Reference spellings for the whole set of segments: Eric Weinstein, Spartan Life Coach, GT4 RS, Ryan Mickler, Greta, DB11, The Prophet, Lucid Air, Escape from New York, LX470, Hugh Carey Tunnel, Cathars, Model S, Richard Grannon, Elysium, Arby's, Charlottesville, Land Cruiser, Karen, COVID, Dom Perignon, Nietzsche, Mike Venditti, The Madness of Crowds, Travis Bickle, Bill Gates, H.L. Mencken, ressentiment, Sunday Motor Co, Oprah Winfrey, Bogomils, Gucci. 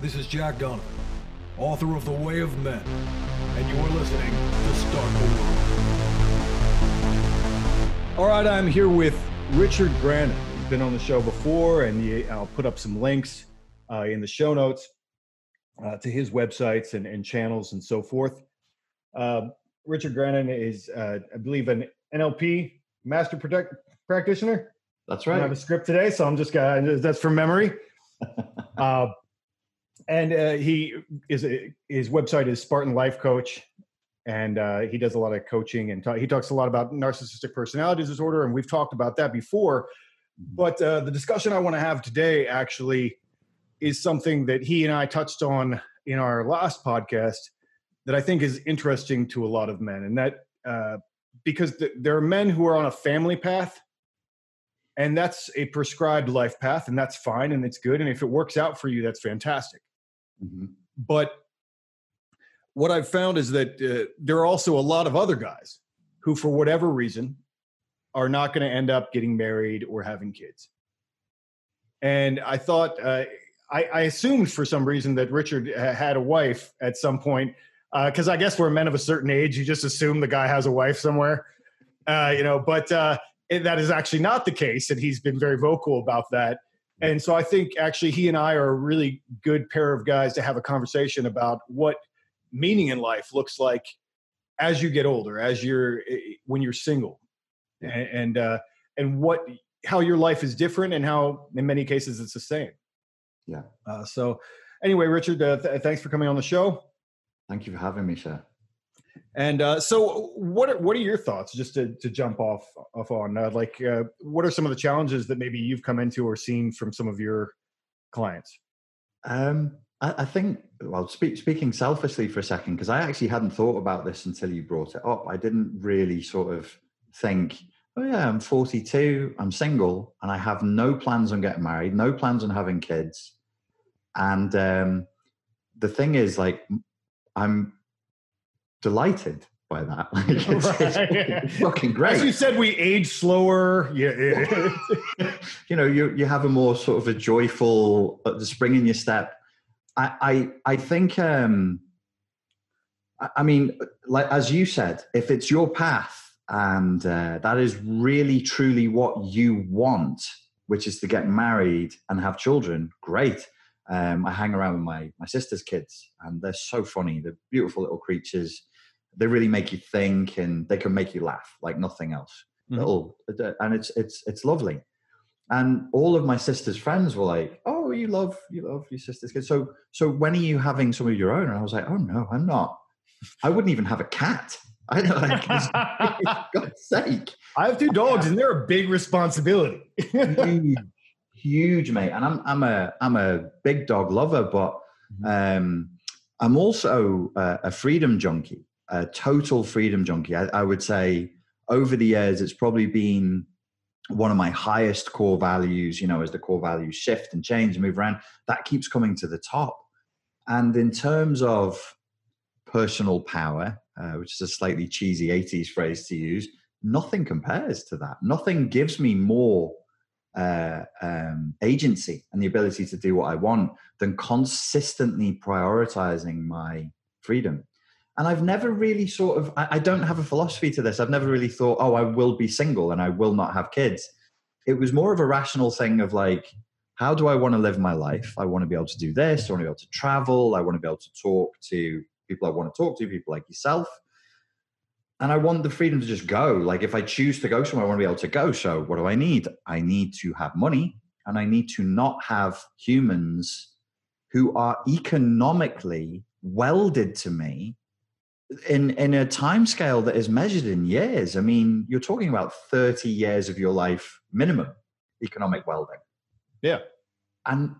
This is Jack Donovan, author of The Way of Men, and you are listening to Start the World. All right, I'm here with Richard Grannon. He's been on the show before, and I'll put up some links in the show notes to his websites and channels and so forth. Richard Grannon is, I believe, an NLP master practitioner. That's right. I have a script today, so I'm just going. That's from memory. His website is Spartan Life Coach, and he does a lot of coaching and he talks a lot about narcissistic personality disorder, and we've talked about that before. But the discussion I want to have today actually is something that he and I touched on in our last podcast that I think is interesting to a lot of men, and that because there are men who are on a family path. And that's a prescribed life path, and that's fine, and it's good. And if it works out for you, that's fantastic. Mm-hmm. But what I've found is that there are also a lot of other guys who, for whatever reason, are not going to end up getting married or having kids. And I thought, I assumed for some reason that Richard had a wife at some point, because I guess we're men of a certain age. You just assume the guy has a wife somewhere, but... that is actually not the case, and he's been very vocal about that. And so I think actually he and I are a really good pair of guys to have a conversation about what meaning in life looks like as you get older, when you're single, and how your life is different and how in many cases it's the same. Yeah. So anyway, Richard, thanks for coming on the show. Thank you for having me, sir. And so what are your thoughts, just to jump off on, what are some of the challenges that maybe you've come into or seen from some of your clients? I think, well, speaking selfishly for a second, because I actually hadn't thought about this until you brought it up. I didn't really sort of think, oh yeah, I'm 42, I'm single, and I have no plans on getting married, no plans on having kids. And the thing is, like, I'm delighted by that. Like, it's fucking great. As you said, we age slower. Yeah. you have a more sort of a joyful spring in your step. I think, I mean, like, as you said, if it's your path and that is really truly what you want, which is to get married and have children, great. I hang around with my sister's kids, and they're so funny. They're beautiful little creatures. They really make you think, and they can make you laugh like nothing else. Mm-hmm. And it's lovely. And all of my sister's friends were like, "Oh, you love your sister's kids. So when are you having some of your own?" And I was like, "Oh no, I'm not. I wouldn't even have a cat. I don't like this. For God's sake, I have two dogs, and they're a big responsibility." Huge, mate. And I'm a big dog lover, but I'm also a freedom junkie. A total freedom junkie. I would say over the years, it's probably been one of my highest core values, as the core values shift and change and move around, that keeps coming to the top. And in terms of personal power, which is a slightly cheesy 80s phrase to use, nothing compares to that. Nothing gives me more agency and the ability to do what I want than consistently prioritizing my freedom. And I've never really I don't have a philosophy to this. I've never really thought, oh, I will be single and I will not have kids. It was more of a rational thing of like, how do I want to live my life? I want to be able to do this. I want to be able to travel. I want to be able to talk to people I want to talk to, people like yourself. And I want the freedom to just go. Like, if I choose to go somewhere, I want to be able to go. So what do I need? I need to have money, and I need to not have humans who are economically welded to me in a time scale that is measured in years. I mean, you're talking about 30 years of your life minimum economic welding. Yeah. And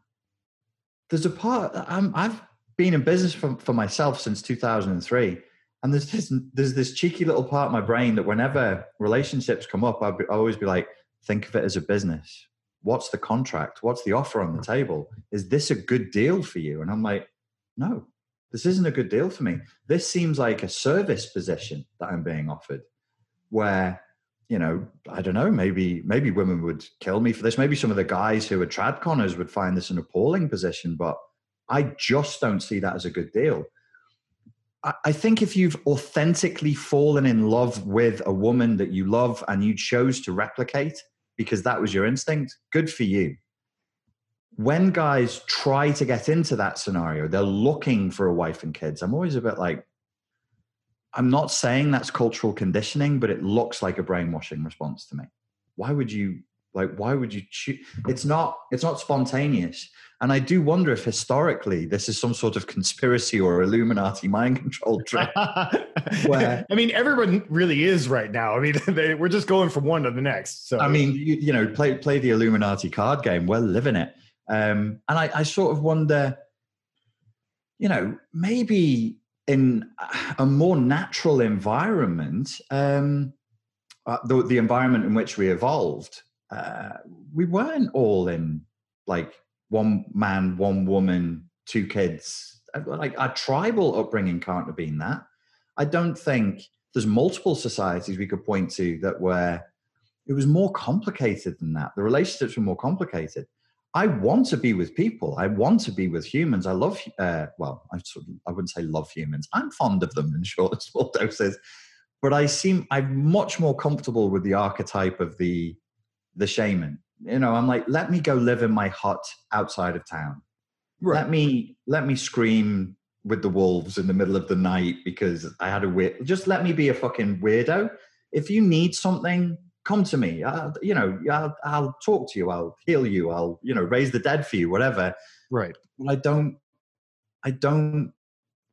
there's a part, I've been in business for myself since 2003. And there's this cheeky little part of my brain that whenever relationships come up, I'll always be like, think of it as a business. What's the contract? What's the offer on the table? Is this a good deal for you? And I'm like, no. This isn't a good deal for me. This seems like a service position that I'm being offered where, I don't know, maybe women would kill me for this. Maybe some of the guys who are trad conners would find this an appalling position, but I just don't see that as a good deal. I think if you've authentically fallen in love with a woman that you love and you chose to replicate because that was your instinct, good for you. When guys try to get into that scenario, they're looking for a wife and kids. I'm always a bit like, I'm not saying that's cultural conditioning, but it looks like a brainwashing response to me. Why would you, like, why would you choose? It's not spontaneous. And I do wonder if historically this is some sort of conspiracy or Illuminati mind control trick. Where, I mean, everyone really is right now. I mean, we're just going from one to the next. So I mean, you know, play the Illuminati card game. We're living it. And I sort of wonder, you know, maybe in a more natural environment, the environment in which we evolved, we weren't all in like one man, one woman, two kids. Like our tribal upbringing can't have been that. I don't think there's multiple societies we could point to that were, it was more complicated than that. The relationships were more complicated. I want to be with people. I want to be with humans. I love, I wouldn't say love humans. I'm fond of them in short, small doses. But I'm much more comfortable with the archetype of the shaman. You know, I'm like, let me go live in my hut outside of town. Right. Let me scream with the wolves in the middle of the night because I had a weird, just let me be a fucking weirdo. If you need something, come to me. I'll talk to you. I'll heal you. I'll, you know, raise the dead for you, whatever. Right. Well, I don't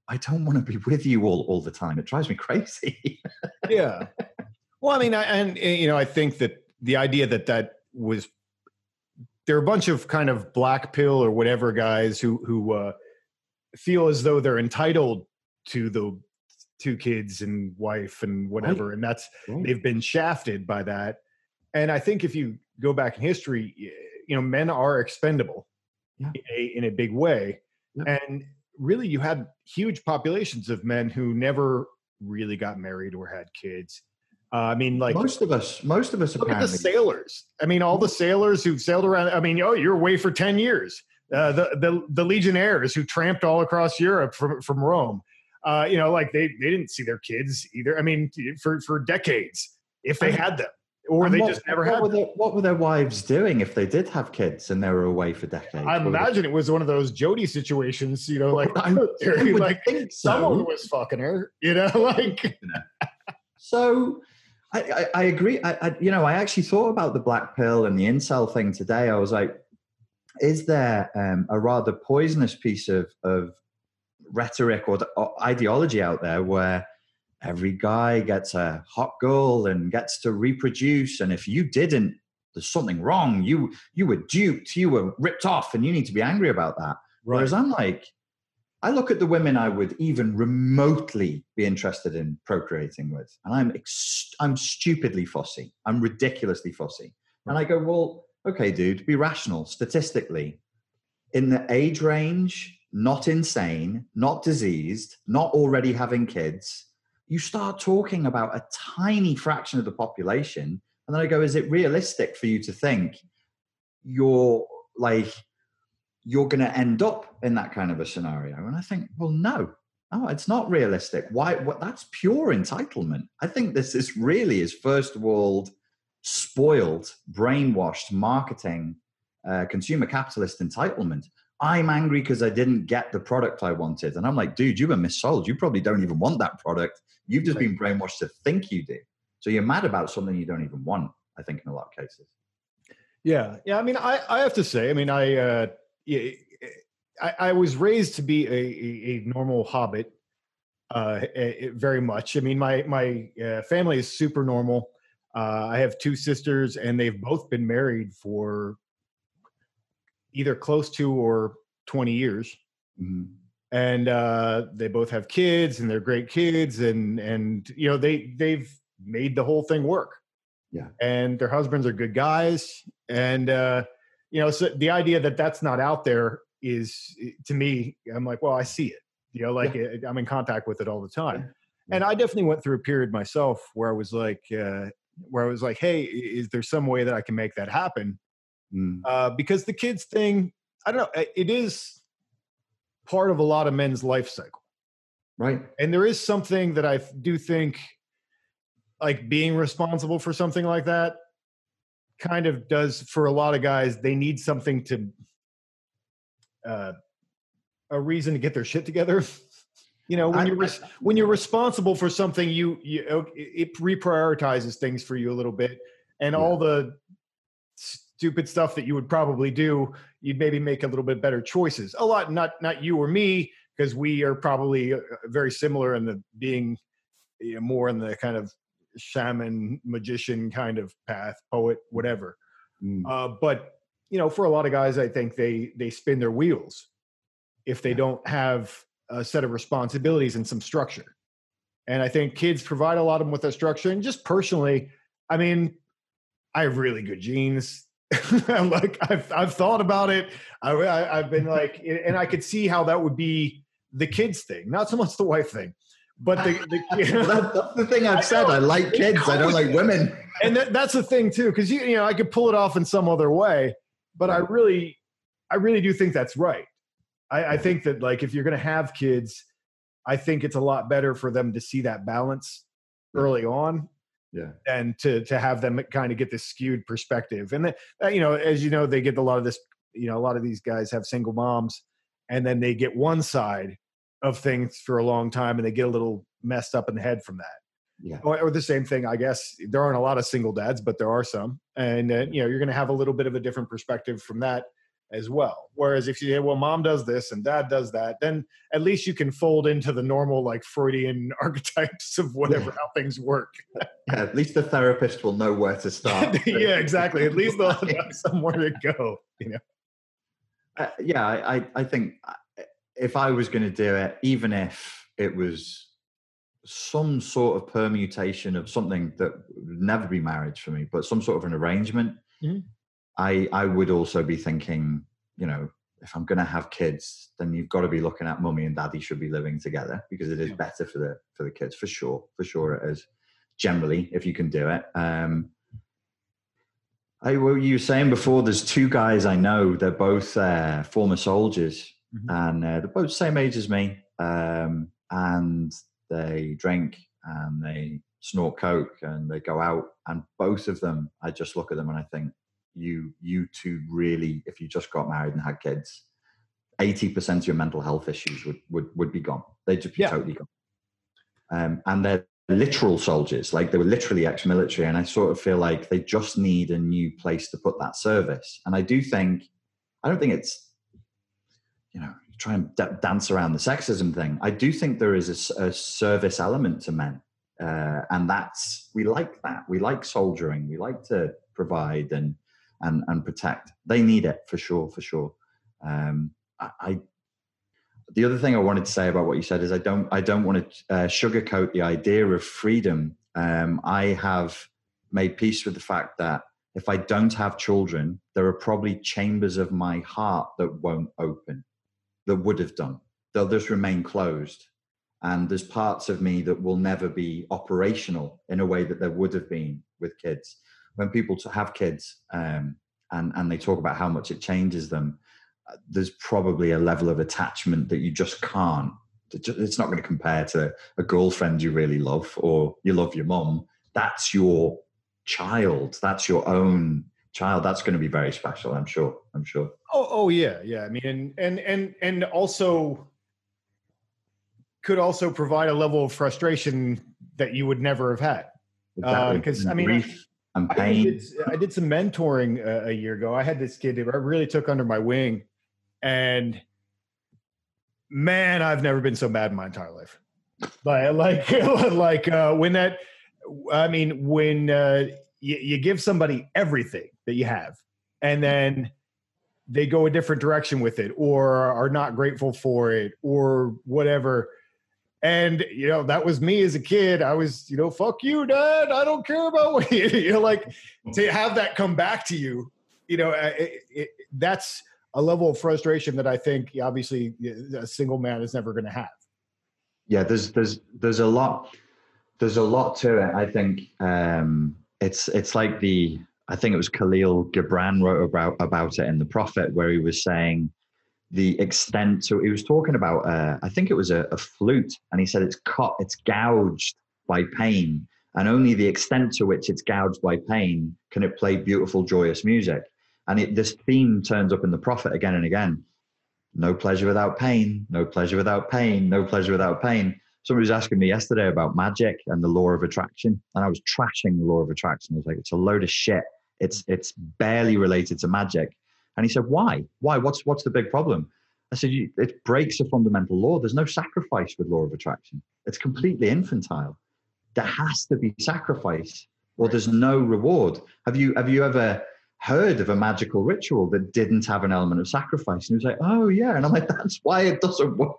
want to be with you all the time. It drives me crazy. Yeah. Well, I mean, I think that the idea that was, there are a bunch of kind of black pill or whatever guys who feel as though they're entitled to the two kids and wife and whatever. Right. And that's, right. They've been shafted by that. And I think if you go back in history, you know, men are expendable in a big way. Yeah. And really you had huge populations of men who never really got married or had kids. I mean, like most of us, look at the sailors. I mean, all the sailors who've sailed around, I mean, you're away for 10 years. The legionnaires who tramped all across Europe from Rome, you know, like they didn't see their kids either. I mean, for decades, if they had them, or they just never had them. What were their wives doing if they did have kids and they were away for decades? I imagine it was one of those Jody situations, you know, like, someone was fucking her, you know, like. So I agree. I actually thought about the black pill and the incel thing today. I was like, is there a rather poisonous piece of rhetoric or ideology out there where every guy gets a hot girl and gets to reproduce, and if you didn't, there's something wrong. You were duped, you were ripped off, and you need to be angry about that. Right. Whereas I'm like, I look at the women I would even remotely be interested in procreating with, and I'm stupidly fussy. I'm ridiculously fussy. Right. And I go, well, okay, dude, be rational. Statistically, in the age range, not insane, not diseased, not already having kids, you start talking about a tiny fraction of the population. And then I go, is it realistic for you to think you're going to end up in that kind of a scenario? And I think, well, no, it's not realistic. Why? What? That's pure entitlement. I think this really is first world, spoiled, brainwashed marketing, consumer capitalist entitlement. I'm angry because I didn't get the product I wanted. And I'm like, dude, you were missold. You probably don't even want that product. You've just been brainwashed to think you do. So you're mad about something you don't even want, I think, in a lot of cases. Yeah. Yeah. I mean, I have to say, I mean, I was raised to be a normal hobbit, very much. I mean, my family is super normal. I have two sisters, and they've both been married for either close to or 20 years. Mm-hmm. And they both have kids, and they're great kids. And you know, they've made the whole thing work. Yeah. And their husbands are good guys. And, you know, so the idea that that's not out there is, to me, I'm like, well, I see it, you know, like I'm in contact with it all the time. Yeah. And I definitely went through a period myself where I was like, hey, is there some way that I can make that happen? Because the kids thing, I don't know, it is part of a lot of men's life cycle. Right. And there is something that I do think, like being responsible for something like that kind of does for a lot of guys. They need something to, a reason to get their shit together. You know, when you're responsible for something, it reprioritizes things for you a little bit, and all the stupid stuff that you would probably do, you'd maybe make a little bit better choices. A lot, not you or me, because we are probably very similar in the being, you know, more in the kind of shaman, magician kind of path, poet, whatever. But you know, for a lot of guys, I think they spin their wheels if they don't have a set of responsibilities and some structure. And I think kids provide a lot of them with that structure. And just personally, I mean, I have really good genes. Like I've thought about it. I've been like, and I could see how that would be the kids thing, not so much the wife thing, but the well, that's the thing I've said. I like kids. I don't like women. And that's the thing too, because you know, I could pull it off in some other way, but I really do think that's right. I think that, like, if you're going to have kids, I think it's a lot better for them to see that balance early on, and to have them kind of get this skewed perspective. And that, you know, as you know, they get a lot of this. You know, a lot of these guys have single moms, and then they get one side of things for a long time, and they get a little messed up in the head from that. Yeah. Or the same thing, I guess. There aren't a lot of single dads, but there are some, and you know, you're going to have a little bit of a different perspective from that as well. Whereas if you say, well, mom does this and dad does that, then at least you can fold into the normal, like, Freudian archetypes of whatever, how things work. Yeah, at least the therapist will know where to start. Yeah, exactly. At least they'll have somewhere to go, you know? Yeah, I think if I was going to do it, even if it was some sort of permutation of something that would never be marriage for me, but some sort of an arrangement, I would also be thinking, you know, if I'm going to have kids, then you've got to be looking at mummy and daddy should be living together, because it is better for the kids, for sure it is, generally, if you can do it. What you were saying before, there's two guys I know, they're both former soldiers, and they're both the same age as me, and they drink and they snort coke and they go out, and both of them, I just look at them and I think, you two really, if you just got married and had kids, 80% of your mental health issues would be gone. They'd just be totally gone. And they're literal soldiers. Like, they were literally ex-military. And I sort of feel like they just need a new place to put that service. And I do think, I don't think it's, you know, try and dance around the sexism thing. I do think there is a service element to men. And that's, we like that. We like soldiering. We like to provide and protect. They need it for sure. The other thing I wanted to say about what you said is I don't want to sugarcoat the idea of freedom. I have made peace with the fact that if I don't have children, there are probably chambers of my heart that won't open, that would have done. They'll just remain closed. And there's parts of me that will never be operational in a way that there would have been with kids. When people have kids and they talk about how much it changes them, there's probably a level of attachment that you just can't. It's not going to compare to a girlfriend you really love, or you love your mum. That's your child. That's your own child. That's going to be very special, I'm sure. Oh yeah. I mean, and also could also provide a level of frustration that you would never have had. Exactly. Because I mean. I did some mentoring a year ago. I had this kid that I really took under my wing, and man, I've never been so mad in my entire life. But when you give somebody everything that you have, and then they go a different direction with it, or are not grateful for it, or whatever. And, you know, that was me as a kid. I was, you know, fuck you, dad. I don't care about what you know, like, to have that come back to you, you know, that's a level of frustration that I think obviously a single man is never going to have. Yeah. There's a lot to it. I think it's like I think it was Khalil Gibran wrote about it in The Prophet, where he was saying, the extent. So he was talking about, I think it was a flute, and he said it's cut, it's gouged by pain, and only the extent to which it's gouged by pain can it play beautiful, joyous music. And this theme turns up in The Prophet again and again. No pleasure without pain, no pleasure without pain, no pleasure without pain. Somebody was asking me yesterday about magic and the law of attraction, and I was trashing the law of attraction. I was like, it's a load of shit. It's barely related to magic. And he said, why? Why? What's the big problem? I said, it breaks a fundamental law. There's no sacrifice with law of attraction. It's completely infantile. There has to be sacrifice or there's no reward. Have you ever heard of a magical ritual that didn't have an element of sacrifice? And he was like, oh yeah. And I'm like, that's why it doesn't work.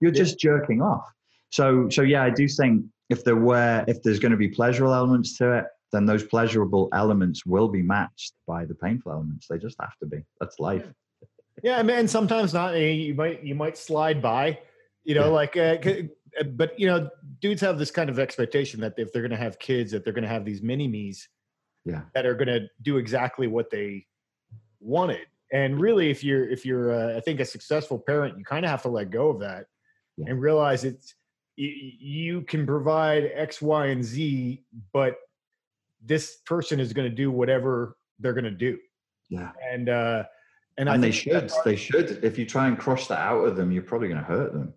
You're just jerking off. So yeah, I do think if there's going to be pleasurable elements to it, then those pleasurable elements will be matched by the painful elements. They just have to be. That's life. Yeah, I mean, sometimes not. You might slide by, like. But dudes have this kind of expectation that if they're going to have kids, that they're going to have these mini-me's that are going to do exactly what they wanted. And really, if you're I think a successful parent, you kind of have to let go of that and realize you can provide X, Y, and Z, but this person is going to do whatever they're going to do. Yeah. And they should, if you try and crush that out of them, you're probably going to hurt them.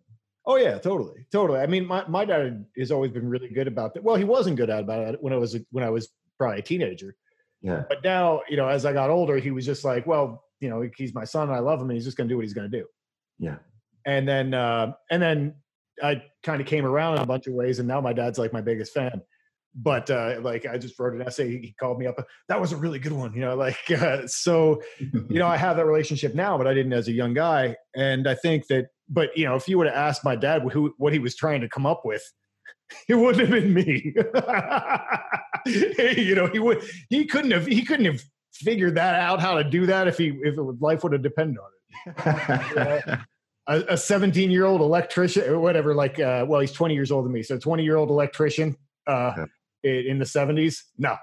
Oh yeah, totally. Totally. I mean, my dad has always been really good about that. Well, he wasn't good at it when I was probably a teenager. Yeah. But now, as I got older, he was just like, well, he's my son and I love him and he's just going to do what he's going to do. Yeah. And then I kind of came around in a bunch of ways, and now my dad's like my biggest fan. But I just wrote an essay. He called me up. That was a really good one, I have that relationship now, but I didn't as a young guy. And I think that, but if you would have asked my dad what he was trying to come up with, it wouldn't have been me. He couldn't have figured that out, how to do that if life would have depended on it. A 17-year-old electrician or whatever, well, he's 20 years older than me. So 20-year-old electrician, in the 70s? No.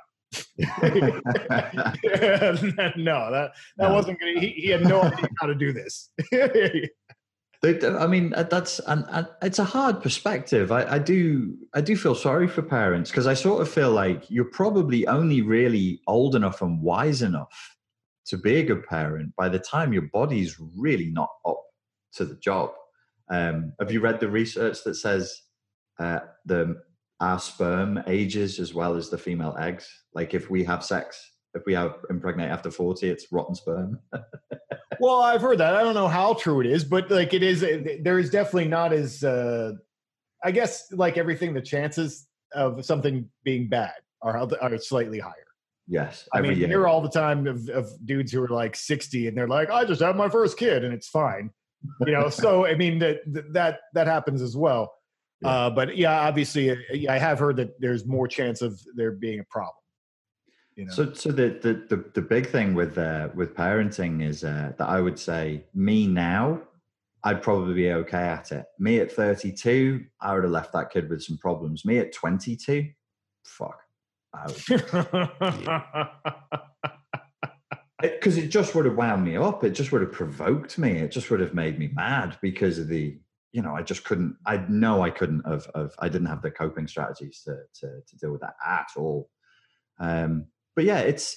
No, that wasn't going to, he had no idea how to do this. I mean, it's a hard perspective. I do feel sorry for parents, because I sort of feel like you're probably only really old enough and wise enough to be a good parent by the time your body's really not up to the job. Have you read the research that says our sperm ages as well as the female eggs? Like if we have sex, if we impregnate after 40, it's rotten sperm. Well, I've heard that. I don't know how true it is, but it is, there is definitely not as, I guess like everything, the chances of something being bad are slightly higher. Yes. I mean, you hear all the time of dudes who are like 60 and they're like, I just had my first kid and it's fine. So, I mean, that happens as well. Yeah. But yeah, obviously I have heard that there's more chance of there being a problem. So the big thing with parenting is that I would say me now, I'd probably be okay at it. Me at 32, I would have left that kid with some problems. Me at 22, fuck. Because it just would have wound me up. It just would have provoked me. It just would have made me mad because of the... I just couldn't. I didn't have the coping strategies to deal with that at all. But yeah, it's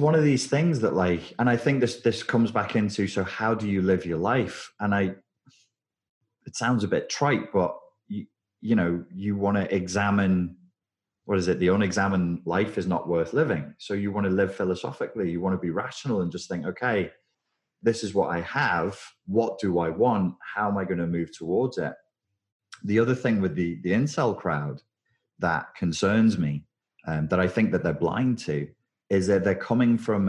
one of these things that and I think this comes back into. So how do you live your life? And it sounds a bit trite, but you want to examine. What is it? The unexamined life is not worth living. So you want to live philosophically. You want to be rational and just think, okay, this is what I have. What do I want? How am I going to move towards it? The other thing with the incel crowd that concerns me, that I think that they're blind to, is that they're coming from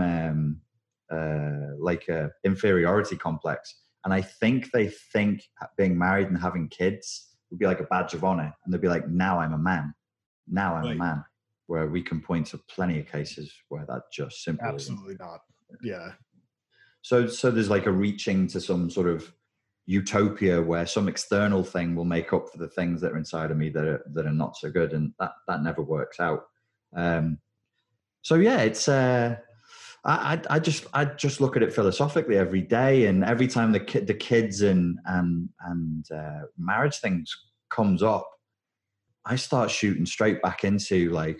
a inferiority complex. And I think they think being married and having kids would be like a badge of honor. And they'd be like, now I'm a man. Now I'm a man. Where we can point to plenty of cases where that just simply... Absolutely isn't. Not. Yeah. So there's like a reaching to some sort of utopia where some external thing will make up for the things that are inside of me that are not so good, and that never works out. So yeah, it's I just look at it philosophically every day, and every time the kids and marriage things comes up, I start shooting straight back into, like,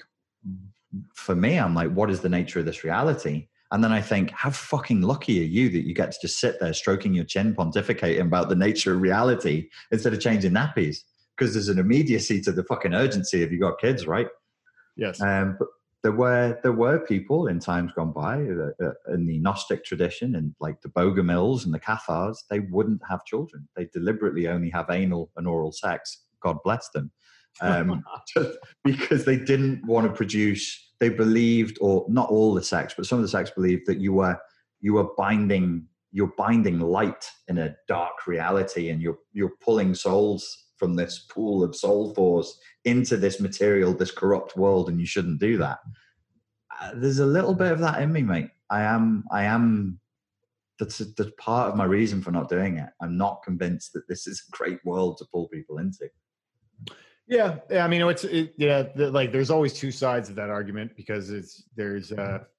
for me, I'm like, what is the nature of this reality? And then I think, how fucking lucky are you that you get to just sit there stroking your chin, pontificating about the nature of reality instead of changing nappies? Because there's an immediacy to the fucking urgency if you got kids, right? Yes. But there were people in times gone by in the Gnostic tradition, and like the Bogomils and the Cathars, they wouldn't have children. They deliberately only have anal and oral sex. God bless them. Because they didn't want to produce. They believed, or not all the sects, but some of the sects believed that you're binding light in a dark reality, and you're pulling souls from this pool of soul force into this material, this corrupt world, and you shouldn't do that. There's a little bit of that in me, mate. I am. That's part of my reason for not doing it. I'm not convinced that this is a great world to pull people into. Yeah. I mean, there's always two sides of that argument, because there's the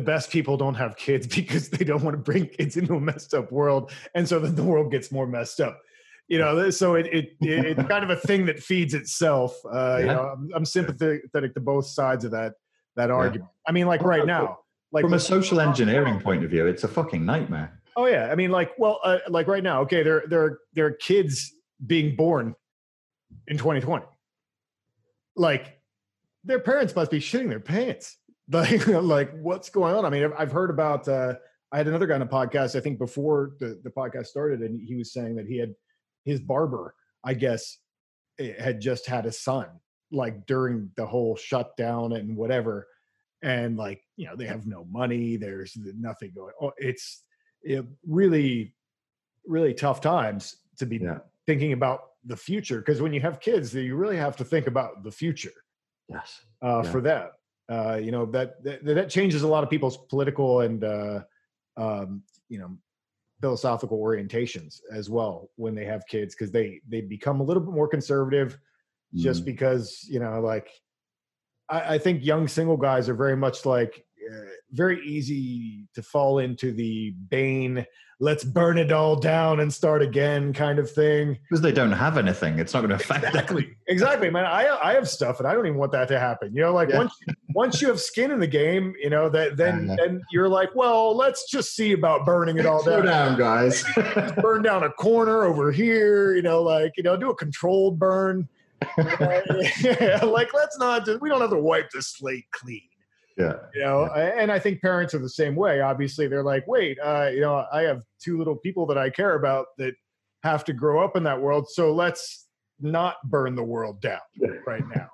best people don't have kids because they don't want to bring kids into a messed up world. And so then the world gets more messed up, you know? So it's kind of a thing that feeds itself. You know, I'm sympathetic to both sides of that argument. Yeah. I mean, like right now, like from a social engineering point of view, it's a fucking nightmare. Oh yeah. I mean, like right now, okay. There are kids being born in 2020, like their parents must be shitting their pants. Like what's going on? I mean, I've heard about, I had another guy on a podcast, I think before the podcast started, and he was saying that he had his barber, I guess, had just had a son, like during the whole shutdown and whatever. And like, you know, they have no money. There's nothing going on. It's really, really tough times to be thinking about the future, because when you have kids, you really have to think about the future. Yes. For them, you know, that changes a lot of people's political and you know, philosophical orientations as well when they have kids, because they become a little bit more conservative, just because, you know, like I think young single guys are very much like very easy to fall into the Bane, let's burn it all down and start again kind of thing. Because they don't have anything. It's not going to affect them. Exactly, man. I have stuff, and I don't even want that to happen. You know, like once you have skin in the game, you know, then you're like, well, let's just see about burning it all down. Slow down, guys. Burn down a corner over here, you know, like, you know, do a controlled burn. Like, let's not, we don't have to wipe the slate clean. Yeah. You know, and I think parents are the same way. Obviously, they're like, wait, you know, I have two little people that I care about that have to grow up in that world. So let's not burn the world down right now.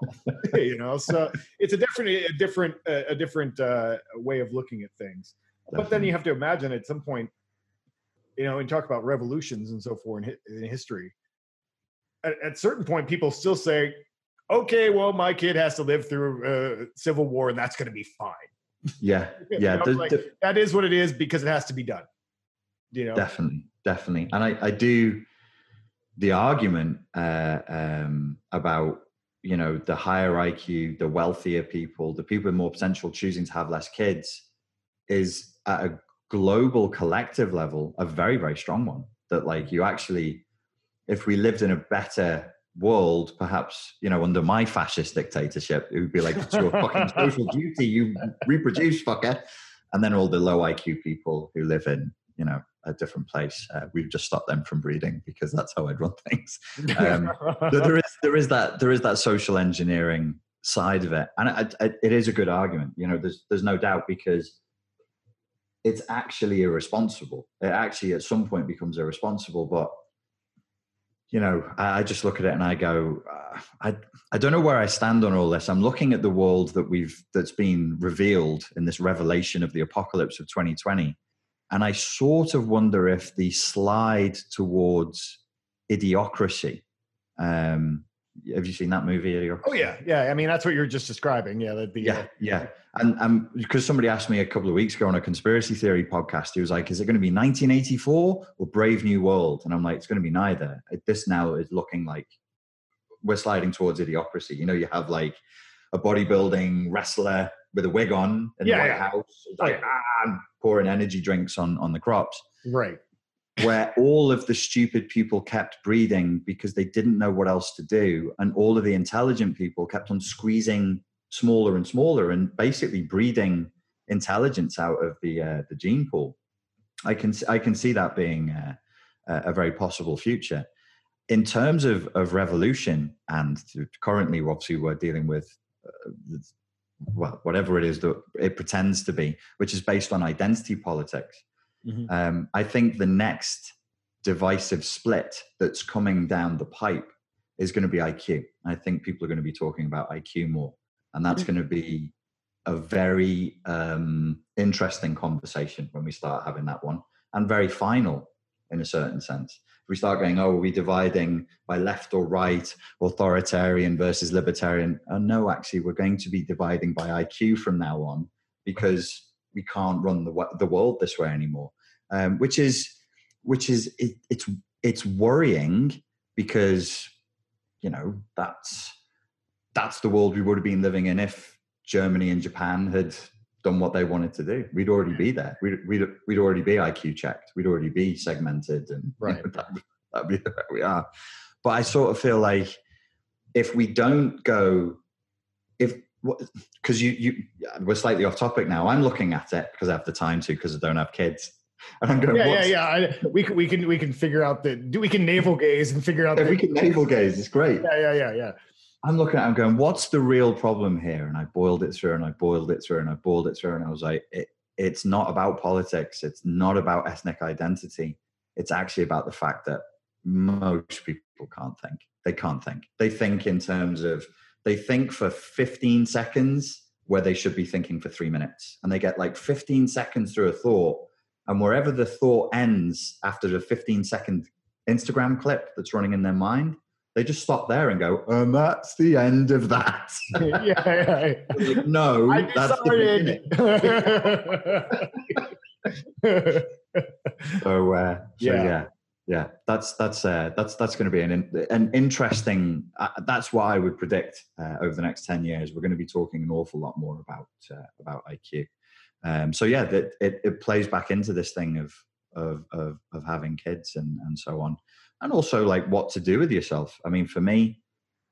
You know, so it's a different way of looking at things. Definitely. But then you have to imagine at some point, you know, and talk about revolutions and so forth in history. At certain point, people still say, okay, well, my kid has to live through a civil war, and that's going to be fine. Yeah, yeah. You know, that is what it is, because it has to be done. You know, definitely. And I do the argument about, you know, the higher IQ, the wealthier people, the people with more potential choosing to have less kids, is at a global collective level a very, very strong one. That, like, you actually, if we lived in a better world, perhaps, you know, under my fascist dictatorship, it would be like, it's your fucking social duty, you reproduce, fucker. And then all the low IQ people who live in, you know, a different place, we've just stopped them from breeding, because that's how I'd run things. So there is that social engineering side of it, and it is a good argument. You know, there's no doubt, because it's actually irresponsible. It actually at some point becomes irresponsible, but, you know, I just look at it and I go, I don't know where I stand on all this. I'm looking at the world that's been revealed in this revelation of the apocalypse of 2020. And I sort of wonder if the slide towards Idiocracy, have you seen that movie, Idiocracy? Oh yeah. Yeah. I mean, that's what you were just describing. Yeah. That'd be, And because somebody asked me a couple of weeks ago on a conspiracy theory podcast, he was like, is it going to be 1984 or Brave New World? And I'm like, it's going to be neither. This now is looking like we're sliding towards Idiocracy. You know, you have like a bodybuilding wrestler with a wig on in the White House, like pouring energy drinks on the crops. Right. Where all of the stupid people kept breathing because they didn't know what else to do. And all of the intelligent people kept on squeezing smaller and smaller and basically breathing intelligence out of the gene pool. I can see that being a very possible future. In terms of revolution, and currently obviously we're dealing with whatever it is that it pretends to be, which is based on identity politics. Mm-hmm. I think the next divisive split that's coming down the pipe is going to be IQ. I think people are going to be talking about IQ more, and that's mm-hmm. going to be a very interesting conversation when we start having that one, and very final in a certain sense. If we start going, oh, are we dividing by left or right, authoritarian versus libertarian? Oh, no, actually, we're going to be dividing by IQ from now on, because we can't run the world this way anymore, which is worrying, because you know that's the world we would have been living in if Germany and Japan had done what they wanted to do. We'd already be there. We'd already be IQ checked. We'd already be segmented, and right. That'd be where we are. But I sort of feel like if we don't go, because we're slightly off topic now. I'm looking at it because I have the time to, because I don't have kids, and I'm going. We can figure out that. We can navel gaze and figure out that we can navel gaze. It's great. Yeah. I'm looking at it, I'm going, what's the real problem here? And I boiled it through, and I boiled it through, and I boiled it through, and I was like, it's not about politics. It's not about ethnic identity. It's actually about the fact that most people can't think. They can't think. They think in terms of. They think for 15 seconds where they should be thinking for 3 minutes. And they get like 15 seconds through a thought. And wherever the thought ends after the 15-second Instagram clip that's running in their mind, they just stop there and go, and that's the end of that. Yeah. Like, no, I decided. That's the beginning. So, that's going to be an interesting. That's what I would predict over the next 10 years. We're going to be talking an awful lot more about IQ. It plays back into this thing of having kids and so on, and also like what to do with yourself. I mean, for me,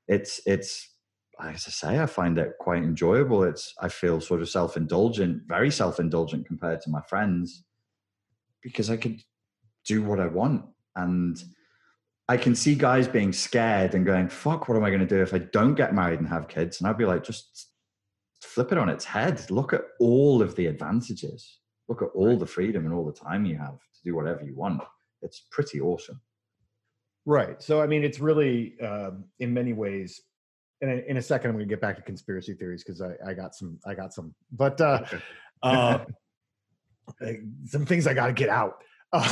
it's as I say, I find it quite enjoyable. I feel sort of self-indulgent, very self-indulgent compared to my friends, because I could do what I want. And I can see guys being scared and going, fuck, what am I going to do if I don't get married and have kids? And I'd be like, just flip it on its head. Look at all of the advantages. Look at all the freedom and all the time you have to do whatever you want. It's pretty awesome. Right. So, I mean, it's really, in many ways, and in a second, I'm going to get back to conspiracy theories, because I got some, but some things I got to get out. I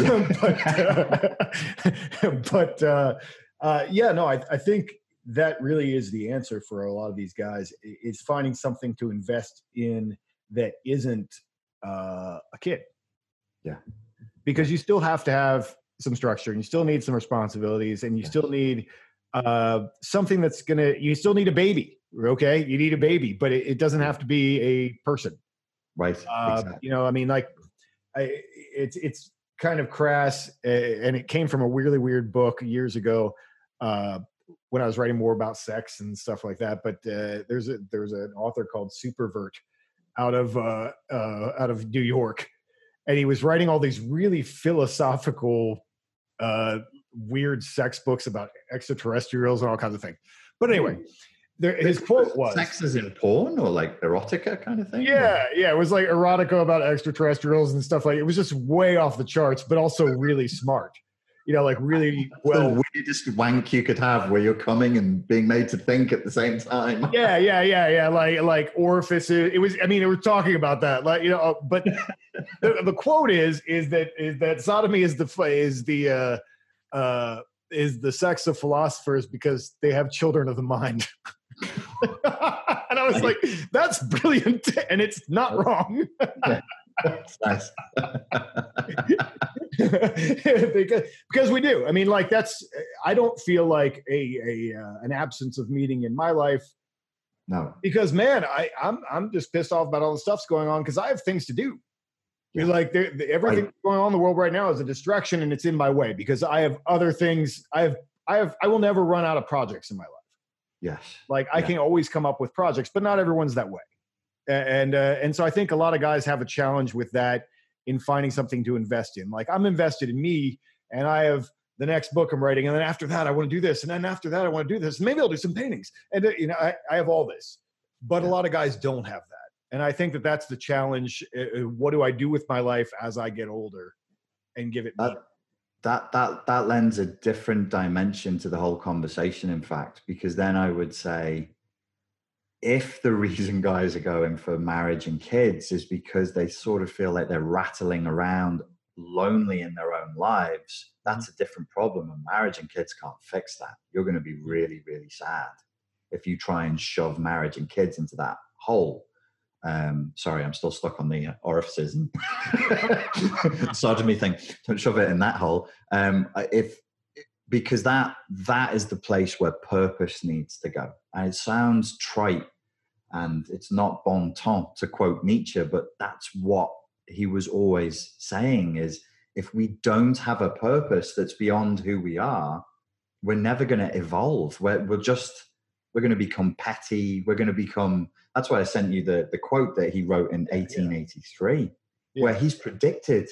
think that really is the answer for a lot of these guys. It's finding something to invest in that isn't a kid. Yeah. Because you still have to have some structure, and you still need some responsibilities, and you still need something that's going to, you still need a baby. Okay. You need a baby, but it doesn't have to be a person. Right. Exactly. You know, I mean, like it's kind of crass, and it came from a really weird book years ago when I was writing more about sex and stuff like that. But there's an author called Supervert out of New York, and he was writing all these really philosophical, weird sex books about extraterrestrials and all kinds of things. But anyway. His quote was, sex is in porn or like erotica kind of thing? Yeah. It was like erotica about extraterrestrials and stuff like that. It was just way off the charts, but also really smart. You know, like really well. The weirdest wank you could have, where you're coming and being made to think at the same time. Yeah. Like orifices. It was. I mean, we're talking about that. Like, you know, but the quote is that sodomy is the sex of philosophers, because they have children of the mind. And I was like, that's brilliant. And it's not wrong. That's nice. because we do. I mean, like I don't feel like an absence of meaning in my life No. Because man, I'm just pissed off about all the stuff's going on because I have things to do. You're like, everything going on in the world right now is a distraction, and it's in my way because I have other things. I will never run out of projects in my life. Yes. Like I can always come up with projects, but not everyone's that way. And so I think a lot of guys have a challenge with that in finding something to invest in. Like I'm invested in me, and I have the next book I'm writing. And then after that, I want to do this. And then after that, I want to do this. Maybe I'll do some paintings. And you know, I have all this, but a lot of guys don't have that. And I think that that's the challenge. What do I do with my life as I get older and give it more? That lends a different dimension to the whole conversation, in fact, because then I would say, if the reason guys are going for marriage and kids is because they sort of feel like they're rattling around lonely in their own lives, that's a different problem. And marriage and kids can't fix that. You're going to be really, really sad if you try and shove marriage and kids into that hole. Sorry, I'm still stuck on the orifices and sodomy thing. Don't shove it in that hole. Because that is the place where purpose needs to go. And it sounds trite and it's not bon ton to quote Nietzsche, but that's what he was always saying is, if we don't have a purpose that's beyond who we are, we're never going to evolve. We're going to become petty. We're going to become, that's why I sent you the quote that he wrote in 1883, where he's predicted,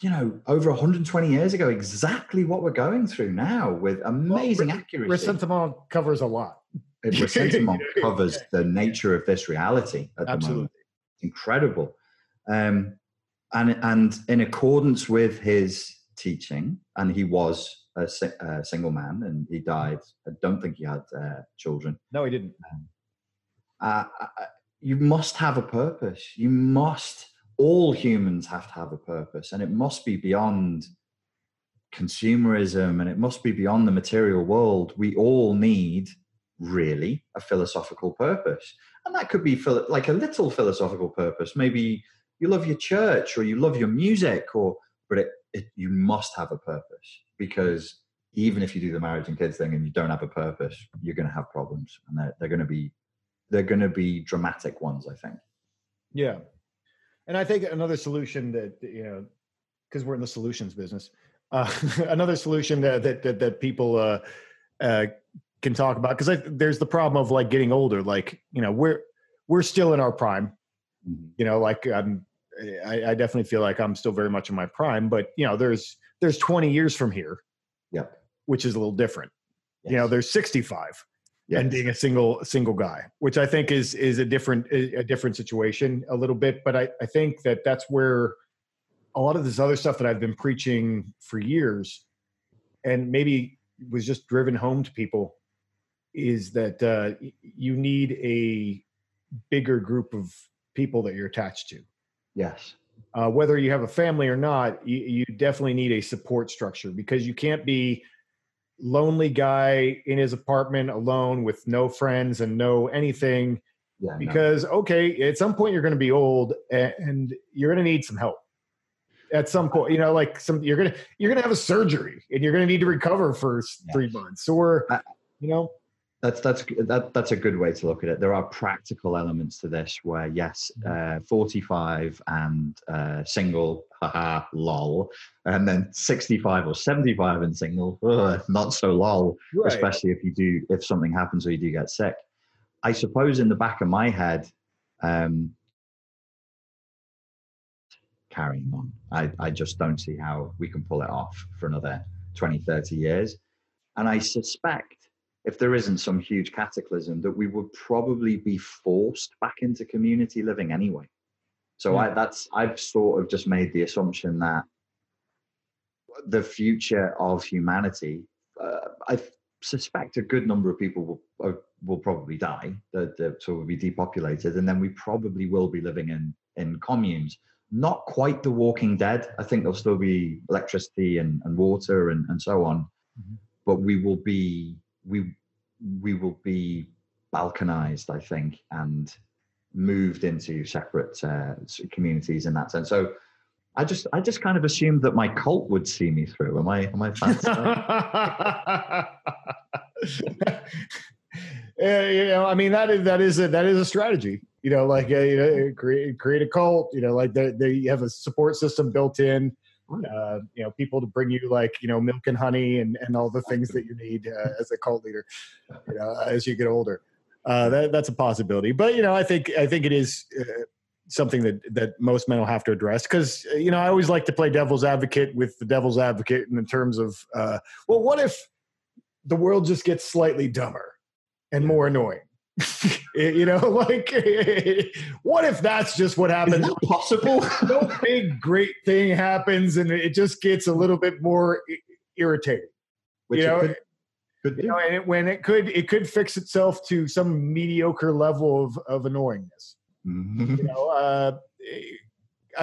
you know, over 120 years ago, exactly what we're going through now with amazing accuracy. Ressentiment covers a lot. Ressentiment covers the nature of this reality at the moment. It's incredible. And in accordance with his teaching, and he was a single man, and he died. I don't think he had children. No, he didn't. You must have a purpose. All humans have to have a purpose, and it must be beyond consumerism, and it must be beyond the material world. We all need really a philosophical purpose, and that could be like a little philosophical purpose. Maybe you love your church or you love your music, but you must have a purpose, because even if you do the marriage and kids thing and you don't have a purpose, you're going to have problems, and they're going to be dramatic ones, I think. Yeah. And I think another solution that, you know, because we're in the solutions business, another solution that people can talk about, because there's the problem of like getting older, like, you know, we're still in our prime. You know, like I definitely feel like I'm still very much in my prime, but you know, there's 20 years from here, which is a little different. Yes. You know, there's 65 and being a single guy, which I think is a different situation a little bit. But I think that that's where a lot of this other stuff that I've been preaching for years and maybe was just driven home to people is that you need a bigger group of people that you're attached to. Yes. Whether you have a family or not, you definitely need a support structure, because you can't be lonely guy in his apartment alone with no friends and no anything, because at some point you're going to be old and you're going to need some help at some point, you know, like you're going to have a surgery and you're going to need to recover for 3 months or, you know. That's a good way to look at it. There are practical elements to this where, 45 and single, lol, and then 65 or 75 and single, not so lol, right. Especially if something happens or you do get sick. I suppose in the back of my head, carrying on, I just don't see how we can pull it off for another 20, 30 years. And I suspect, if there isn't some huge cataclysm, that we would probably be forced back into community living anyway. So I've sort of just made the assumption that the future of humanity, I suspect a good number of people will probably die, so we'll be depopulated, and then we probably will be living in communes. Not quite the Walking Dead. I think there'll still be electricity and water and so on, but we will be balkanized, I think, and moved into separate communities in that sense. So I just kind of assumed that my cult would see me through. Am I fancy? You know, I mean, that is a strategy. You know, like create a cult. You know, like they have a support system built in. You know, people to bring you like, you know, milk and honey and all the things that you need as a cult leader, you know, as you get older. That's a possibility. But, you know, I think it is something that most men will have to address because, you know, I always like to play devil's advocate with the devil's advocate in terms of, well, what if the world just gets slightly dumber and more annoying? You know, like, what if that's just what happens? Is that possible? No big great thing happens, and it just gets a little bit more irritating. Which you know, you know, and it could fix itself to some mediocre level of annoyingness. Mm-hmm. You know,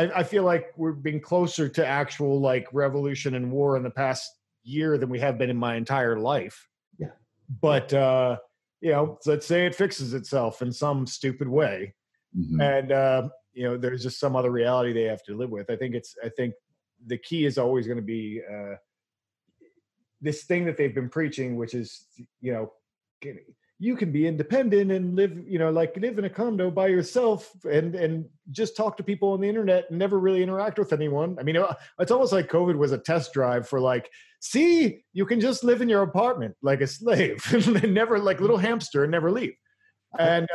I feel like we're being closer to actual like revolution and war in the past year than we have been in my entire life. Yeah, but. You know, let's say it fixes itself in some stupid way. Mm-hmm. And, you know, there's just some other reality they have to live with. I think the key is always going to be this thing that they've been preaching, which is, you know, you can be independent and live, you know, like live in a condo by yourself and just talk to people on the internet and never really interact with anyone. I mean, it's almost like COVID was a test drive for like, see, you can just live in your apartment like a slave and never like little hamster and never leave. And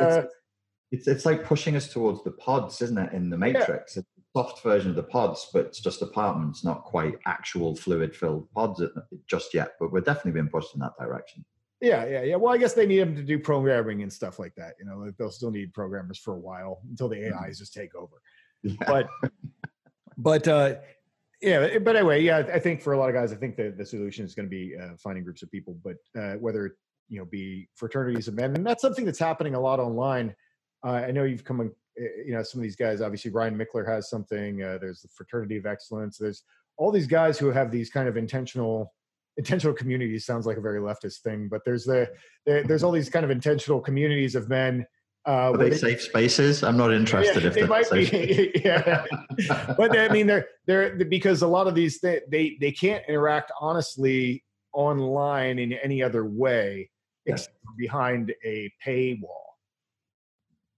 it's like pushing us towards the pods, isn't it? In the Matrix, yeah. It's a soft version of the pods, but it's just apartments, not quite actual fluid filled pods just yet, but we're definitely being pushed in that direction. Yeah. Well, I guess they need them to do programming and stuff like that. You know, they'll still need programmers for a while until the AIs just take over. Yeah. But anyway, yeah, I think for a lot of guys, I think the solution is going to be finding groups of people, but whether it, you know, be fraternities of men, and that's something that's happening a lot online. I know you've come, you know, some of these guys, obviously Ryan Mickler has something, there's the Fraternity of Excellence. There's all these guys who have these kind of intentional communities. Sounds like a very leftist thing, but there's all these kind of intentional communities of men. Are they safe spaces? I'm not interested. Yeah, if they might be. Yeah, but I mean, they're because a lot of these they can't interact honestly online in any other way except behind a paywall,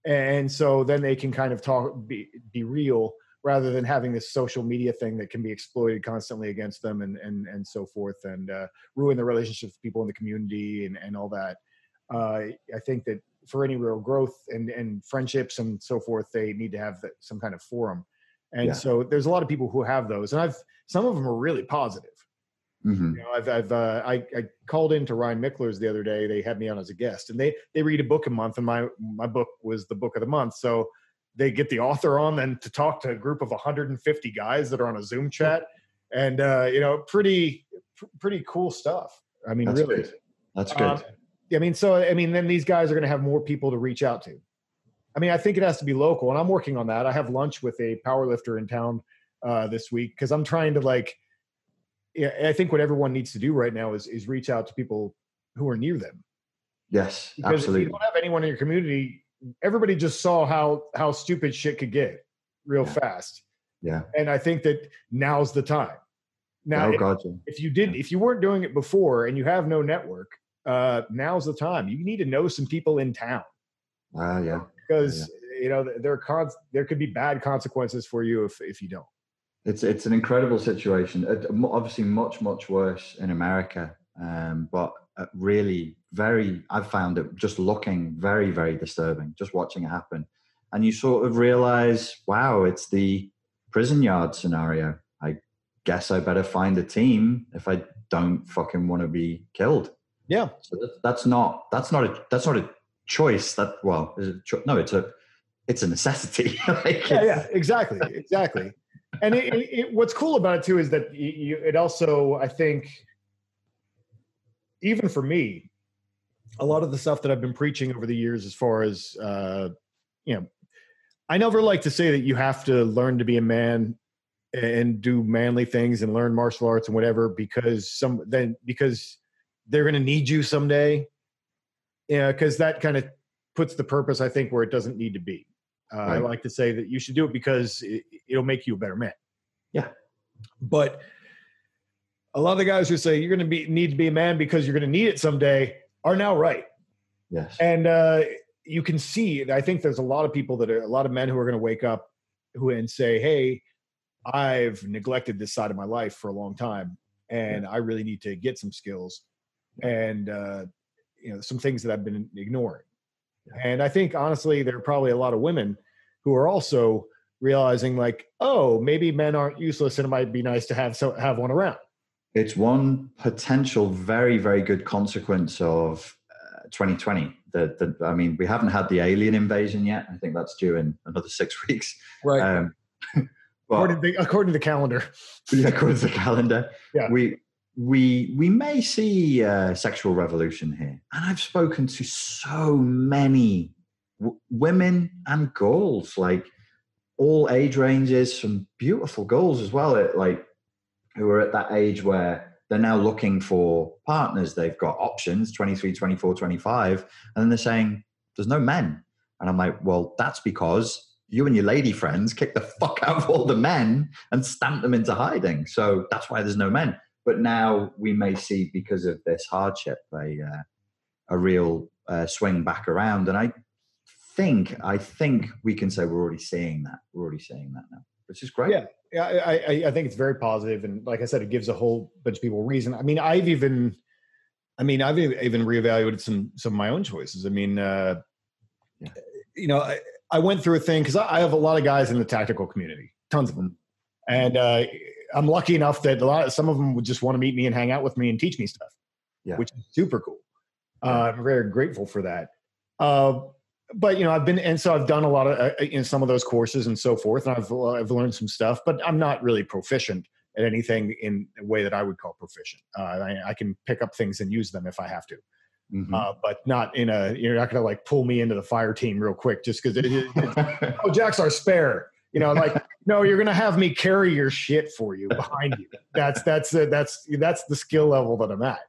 and so then they can kind of talk, be real, rather than having this social media thing that can be exploited constantly against them and so forth, and ruin the relationships with people in the community and all that. I think that for any real growth and friendships and so forth, they need to have some kind of forum. And so there's a lot of people who have those, and some of them are really positive. Mm-hmm. You know, I called into Ryan Mickler's the other day. They had me on as a guest, and they read a book a month, and my book was the book of the month. So they get the author on then to talk to a group of 150 guys that are on a Zoom chat, and you know, pretty cool stuff. I mean, that's really good. That's good. I mean, then these guys are going to have more people to reach out to. I mean, I think it has to be local, and I'm working on that. I have lunch with a power lifter in town this week because I'm trying to like. I think what everyone needs to do right now is reach out to people who are near them. Yes, because absolutely. If you don't have anyone in your community, everybody just saw how stupid shit could get real fast. Yeah. And I think that now's the time. Now, if you weren't doing it before and you have no network, now's the time. You need to know some people in town. Yeah. Because you know, there could be bad consequences for you if you don't. It's an incredible situation. Obviously much, much worse in America. But really very, I've found it just looking very, very disturbing, just watching it happen. And you sort of realize, wow, it's the prison yard scenario. I guess I better find a team if I don't fucking want to be killed. Yeah. So that's not a choice. It's a necessity. Exactly. And it, what's cool about it too is that it also, I think, even for me, a lot of the stuff that I've been preaching over the years, as far as, you know, I never like to say that you have to learn to be a man and do manly things and learn martial arts and whatever, because they're going to need you someday. Yeah. Cause that kind of puts the purpose, I think, where it doesn't need to be. Right. I like to say that you should do it because it'll make you a better man. Yeah. But a lot of the guys who say you're going to need to be a man because you're going to need it someday are now right. Yes. And you can see, I think there's a lot of people that are, a lot of men who are going to wake up and say, hey, I've neglected this side of my life for a long time, and I really need to get some skills and, you know, some things that I've been ignoring. And I think, honestly, there are probably a lot of women who are also realizing, like, oh, maybe men aren't useless and it might be nice to have one around. It's one potential very, very good consequence of 2020. I mean, we haven't had the alien invasion yet. I think that's due in another 6 weeks. Right. Well, according to the calendar. Yeah, according to the calendar. Yeah. We may see a sexual revolution here. And I've spoken to so many women and girls, like all age ranges, some beautiful girls as well, like who are at that age where they're now looking for partners. They've got options, 23, 24, 25. And then they're saying, there's no men. And I'm like, well, that's because you and your lady friends kick the fuck out of all the men and stamp them into hiding. So that's why there's no men. But now we may see, because of this hardship, a real swing back around. And I think we can say we're already seeing that. We're already seeing that now, which is great. Yeah, I think it's very positive. And like I said, it gives a whole bunch of people reason. I mean, I've even reevaluated some of my own choices. I mean, you know, I went through a thing because I have a lot of guys in the tactical community, tons of them. And I'm lucky enough that some of them would just want to meet me and hang out with me and teach me stuff, which is super cool. I'm very grateful for that. But, you know, I've done a lot of, in some of those courses and so forth, and I've learned some stuff, but I'm not really proficient at anything in a way that I would call proficient. I can pick up things and use them if I have to, but not in a, you're not going to like pull me into the fire team real quick just because it's, oh, Jack's our spare. You know, like, no, you're going to have me carry your shit for you behind you. That's the skill level that I'm at.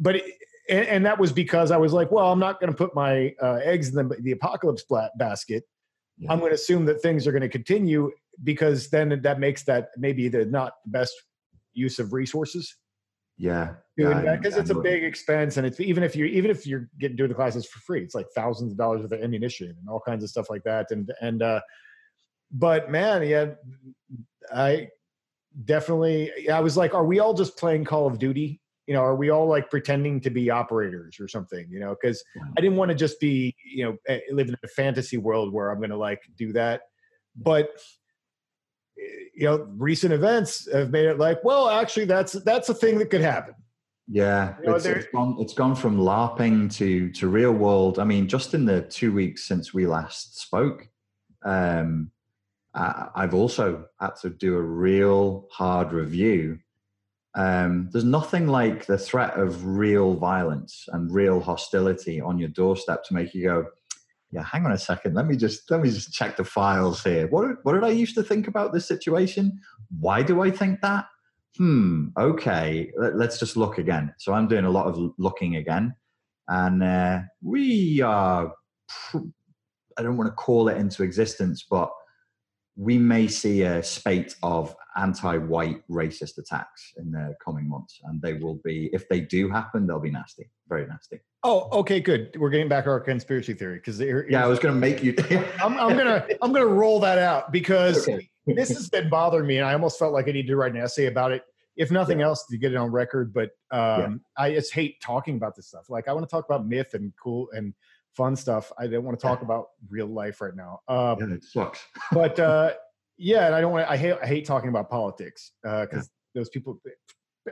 But that was because I was like, well, I'm not going to put my eggs in the apocalypse basket. Yeah. I'm going to assume that things are going to continue, because then that makes that maybe the not the best use of resources. Yeah. Because it's a big expense. And it's, even if you're doing the classes for free, it's like thousands of dollars worth of ammunition and all kinds of stuff like that. But man, yeah, I definitely, I was like, are we all just playing Call of Duty? You know, are we all like pretending to be operators or something, you know? Cause I didn't want to just be, you know, live in a fantasy world where I'm going to like do that. But, you know, recent events have made it like, well, actually that's a thing that could happen. Yeah. You know, it's gone from LARPing to real world. I mean, just in the 2 weeks since we last spoke, I've also had to do a real hard review. There's nothing like the threat of real violence and real hostility on your doorstep to make you go, yeah, hang on a second. Let me just check the files here. What did I used to think about this situation? Why do I think that? Okay. Let's just look again. So I'm doing a lot of looking again, and we are, I don't want to call it into existence, but we may see a spate of anti-white racist attacks in the coming months. And they will be, if they do happen, they'll be nasty, very nasty. Oh, okay, good. We're getting back to our conspiracy theory. Because I was going to make you. I'm going to roll that out, because this has been bothering me. And I almost felt like I needed to write an essay about it, if nothing else, to get it on record. But I just hate talking about this stuff. Like, I want to talk about myth and cool and fun stuff. I don't want to talk about real life right now. It sucks. But and I don't want to. I hate talking about politics because those people,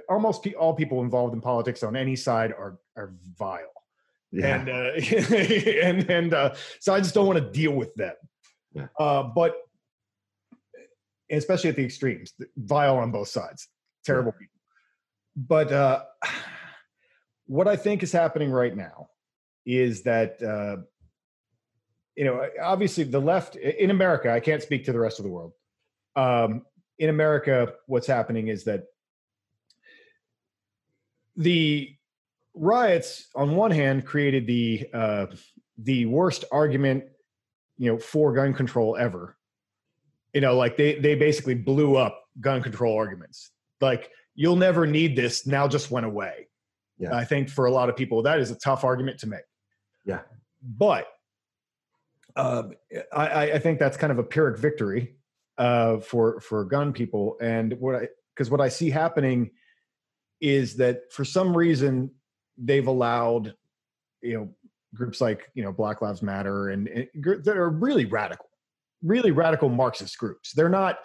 almost all people involved in politics on any side are vile. Yeah. And so I just don't want to deal with them. Yeah. But especially at the extremes, vile on both sides, terrible people. But what I think is happening right now is that, you know, obviously the left in America, I can't speak to the rest of the world. In America, what's happening is that the riots on one hand created the worst argument, you know, for gun control ever. You know, like they basically blew up gun control arguments. Like, you'll never need this now just went away. Yeah. I think for a lot of people, that is a tough argument to make. Yeah. But I think that's kind of a Pyrrhic victory for gun people. And because what I see happening is that for some reason they've allowed, groups like, Black Lives Matter and that are really radical Marxist groups. They're not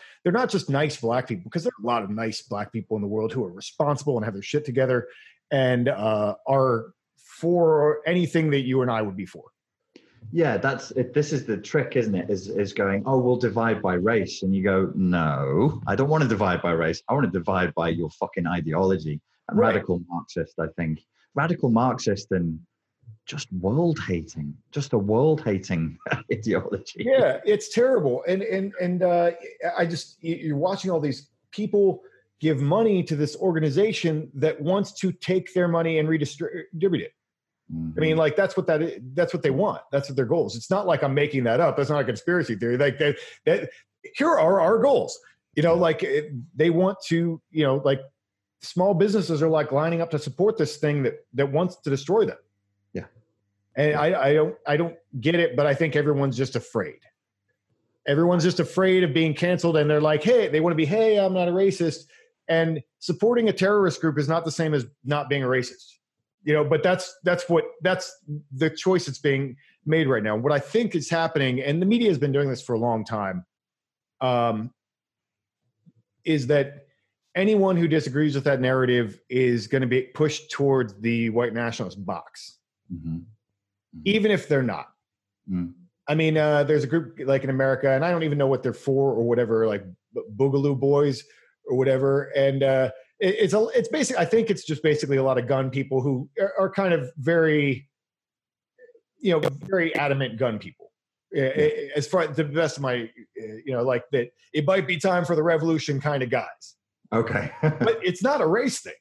just nice black people, because there are a lot of nice black people in the world who are responsible and have their shit together and are for anything that you and I would be for. Yeah, this is the trick, isn't it? Is going, oh, we'll divide by race. And you go, no, I don't want to divide by race. I want to divide by your fucking ideology. And right. Radical Marxist, I think. Radical Marxist and just world-hating. Just a world-hating ideology. Yeah, it's terrible. And I just, you're watching all these people give money to this organization that wants to take their money and redistribute it. Mm-hmm. I mean, like, that's what that is. That's what they want. That's what their goals. It's not like I'm making that up. That's not a conspiracy theory. Like that here are our goals. They want to, small businesses are like lining up to support this thing that wants to destroy them. Yeah. And yeah. I don't get it, but I think everyone's just afraid. Everyone's just afraid of being canceled. And they're like, hey, they want to be, hey, I'm not a racist. And supporting a terrorist group is not the same as not being a racist. But that's the choice that's being made right now. What I think is happening, and the media has been doing this for a long time, is that anyone who disagrees with that narrative is going to be pushed towards the white nationalist box, mm-hmm. Mm-hmm. even if they're not. Mm. I mean, there's a group like in America, and I don't even know what they're for or whatever, like Boogaloo Boys or whatever, and it's basically, I think it's just basically a lot of gun people who are kind of very, very adamant gun people. Yeah. As far as the best of my, like that, it might be time for the revolution kind of guys. Okay. But it's not a race thing.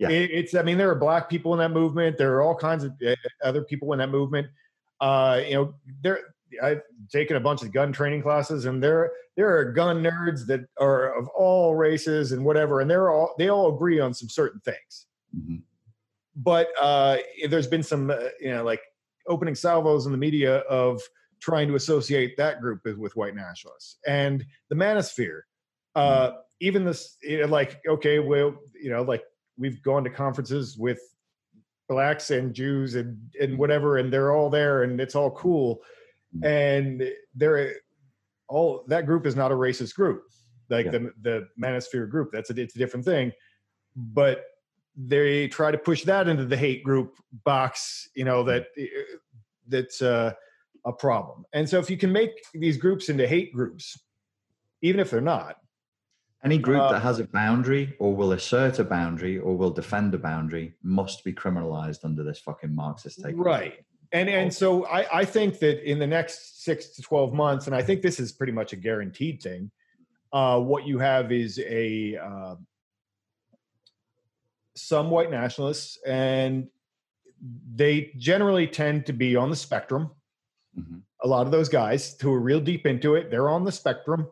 Yeah. There are black people in that movement. There are all kinds of other people in that movement. I've taken a bunch of gun training classes, and there are gun nerds that are of all races and whatever, and they all agree on some certain things. Mm-hmm. But there's been some, like opening salvos in the media of trying to associate that group with white nationalists and the manosphere. Mm-hmm. Even this, okay, well, we've gone to conferences with blacks and Jews and whatever, and they're all there, and it's all cool. And that group is not a racist group, like yeah. the manosphere group. It's a different thing, but they try to push that into the hate group box. That's a problem. And so, if you can make these groups into hate groups, even if they're not, any group that has a boundary or will assert a boundary or will defend a boundary must be criminalized under this fucking Marxist take. Right. And so I think that in the next 6 to 12 months, and I think this is pretty much a guaranteed thing, what you have is some white nationalists, and they generally tend to be on the spectrum. Mm-hmm. A lot of those guys who are real deep into it, they're on the spectrum,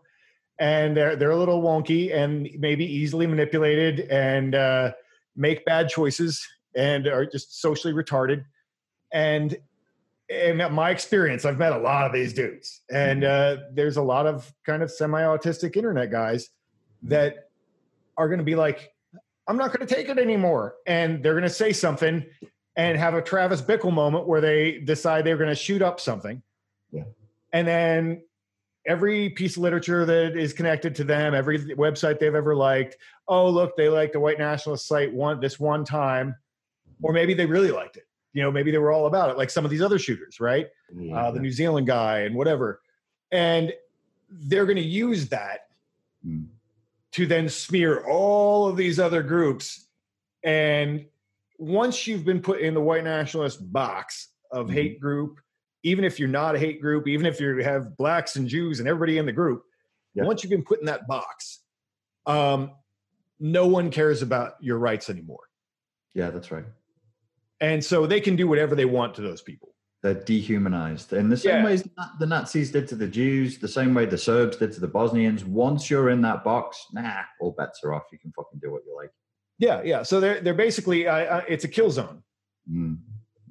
and they're a little wonky and maybe easily manipulated and make bad choices and are just socially retarded. And in my experience, I've met a lot of these dudes, and there's a lot of kind of semi-autistic internet guys that are going to be like, I'm not going to take it anymore. And they're going to say something and have a Travis Bickle moment where they decide they're going to shoot up something. Yeah. And then every piece of literature that is connected to them, every website they've ever liked, oh, look, they liked the white nationalist site this one time, or maybe they really liked it. Maybe they were all about it, like some of these other shooters, right? Yeah. The New Zealand guy and whatever. And they're going to use that to then smear all of these other groups. And once you've been put in the white nationalist box of hate group, even if you're not a hate group, even if you have blacks and Jews and everybody in the group, yeah. once you've been put in that box, no one cares about your rights anymore. Yeah, that's right. And so they can do whatever they want to those people. They're dehumanized. In the same yeah. way the Nazis did to the Jews, the same way the Serbs did to the Bosnians. Once you're in that box, all bets are off. You can fucking do what you like. Yeah, yeah. So they're basically, it's a kill zone. Mm.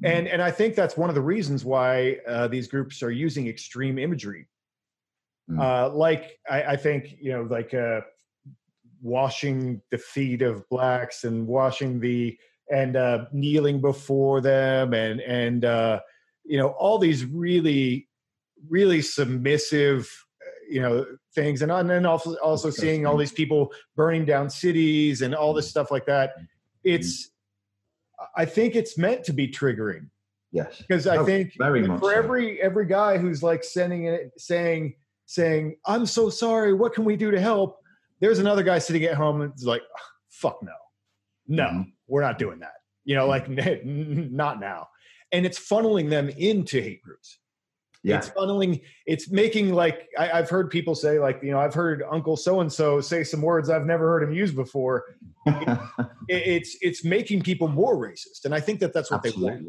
And I think that's one of the reasons why these groups are using extreme imagery. Like I think, you know, like washing the feet of blacks and washing the, and kneeling before them, and you know, all these really, really submissive, you know, things. And then also seeing all these people burning down cities and all this stuff like that. It's, I think it's meant to be triggering. Yes. Because I think for every guy who's like sending it, saying, I'm so sorry, what can we do to help? There's another guy sitting at home and is like, fuck no. No, we're not doing that. You know, like not now. And it's funneling them into hate groups. Yeah. It's funneling, it's making like, I've heard people say like, you know, I've heard Uncle so-and-so say some words I've never heard him use before. It's making people more racist. And I think that that's what they want.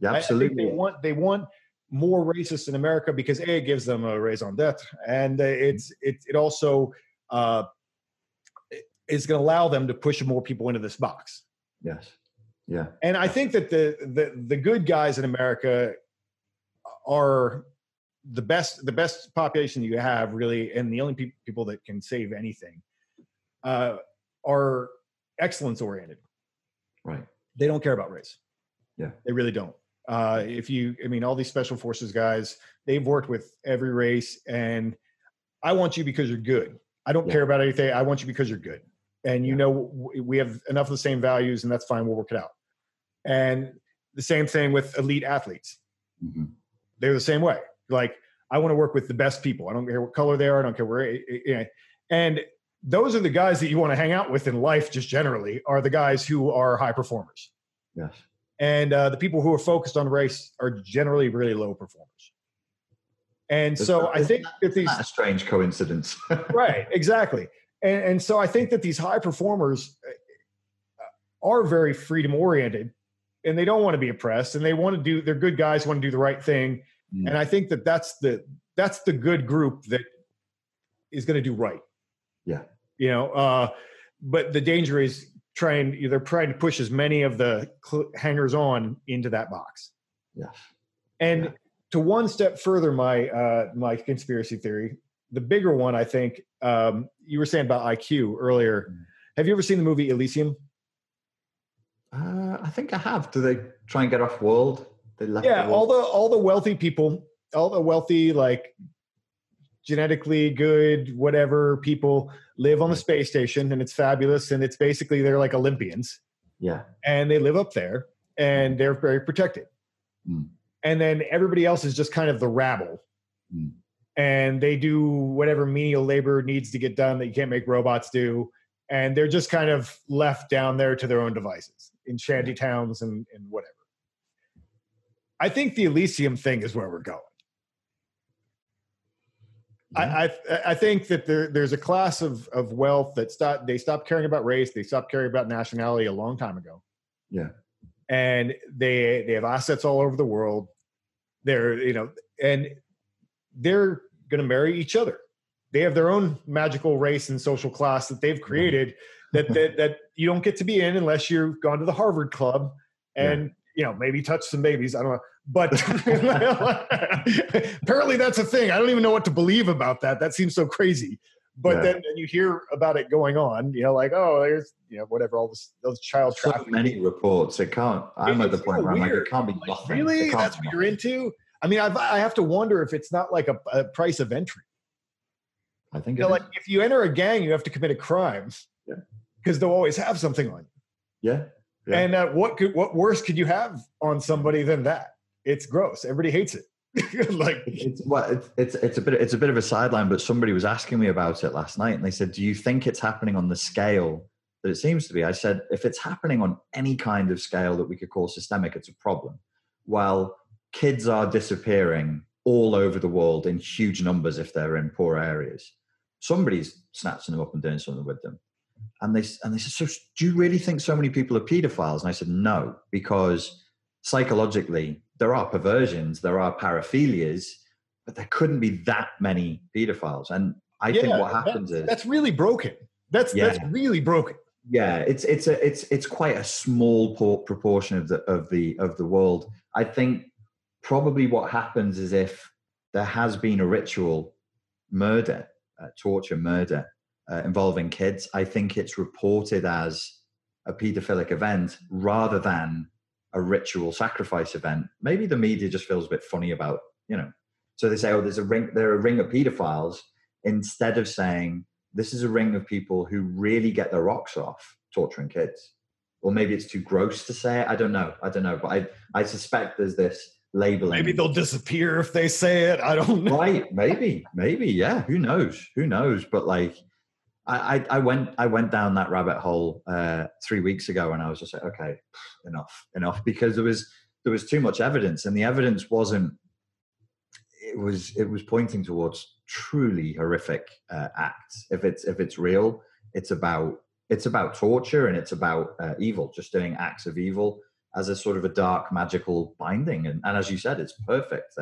Yeah, absolutely. They want more racists in America because A, it gives them a raison d'etre. And it also is going to allow them to push more people into this box. Yes. Yeah. And I think that the good guys in America are the best population you have, really, and the only people that can save anything are excellence oriented. Right. They don't care about race. Yeah. They really don't. All these special forces guys, they've worked with every race, and I want you because you're good. I don't care about anything. I want you because you're good. And you know, we have enough of the same values, and that's fine. We'll work it out. And the same thing with elite athletes. Mm-hmm. They're the same way. Like, I want to work with the best people. I don't care what color they are. I don't care where. And those are the guys that you want to hang out with in life, just generally, are the guys who are high performers. Yes. And the people who are focused on race are generally really low performers. And so I think that these... That's a strange coincidence. Right, exactly. And so I think that these high performers are very freedom-oriented, and they don't want to be oppressed, and they're good guys who want to do the right thing. Mm. And I think that that's the good group that is going to do right. Yeah. You know, but the danger is they're trying to push as many of the hangers-on into that box. Yeah. And to one step further, my conspiracy theory, the bigger one, I think, you were saying about IQ earlier. Mm. Have you ever seen the movie Elysium? I think I have. Do they try and get off world? They left the world. All the wealthy people, all the wealthy, like genetically good, whatever people live on the space station, and it's fabulous. And it's basically, they're like Olympians. Yeah. And they live up there, and they're very protected. Mm. And then everybody else is just kind of the rabble. Mm. And they do whatever menial labor needs to get done that you can't make robots do. And they're just kind of left down there to their own devices in shanty towns and whatever. I think the Elysium thing is where we're going. Yeah. I think that there's a class of wealth that stopped caring about race. They stopped caring about nationality a long time ago. Yeah. And they have assets all over the world. They're, you know, and they're going to marry each other. They have their own magical race and social class that they've created that you don't get to be in unless you've gone to the Harvard Club and, you know, maybe touch some babies. I don't know. But apparently that's a thing. I don't even know what to believe about that. That seems so crazy. But then you hear about it going on, you know, like, oh, there's, you know, whatever, all this, those child trafficking. So many reports. I'm at the point where I'm like, it can't be nothing. Really? That's what you're into? I mean, I have to wonder if it's not like a price of entry. I think like if you enter a gang, you have to commit a crime because they'll always have something on you. Yeah. Yeah. And what worse could you have on somebody than that? It's gross. Everybody hates it. Like it's a bit of a sideline, but somebody was asking me about it last night, and they said, "Do you think it's happening on the scale that it seems to be?" I said, "If it's happening on any kind of scale that we could call systemic, it's a problem." While kids are disappearing all over the world in huge numbers if they're in poor areas, somebody's snatching them up and doing something with them. And they said, "So do you really think so many people are pedophiles?" And I said, "No, because psychologically there are perversions, there are paraphilias, but there couldn't be that many pedophiles." And I think what happens is that's really broken. That's really broken. Yeah, it's quite a small proportion of the world. I think probably what happens is if there has been a ritual murder, torture murder involving kids, I think it's reported as a pedophilic event rather than a ritual sacrifice event. Maybe the media just feels a bit funny about, you know. So they say, oh, there are a ring of pedophiles, instead of saying this is a ring of people who really get their rocks off torturing kids. Or maybe it's too gross to say it. I don't know. But I suspect there's this labeling. Maybe they'll disappear if they say it. I don't know. Right. Maybe. Yeah. Who knows? But like, I went down that rabbit hole 3 weeks ago, and I was just like, okay, enough, because there was too much evidence, and the evidence wasn't. It was pointing towards truly horrific acts. If it's real, it's about torture, and it's about evil, just doing acts of evil as a sort of a dark magical binding. And as you said, it's perfect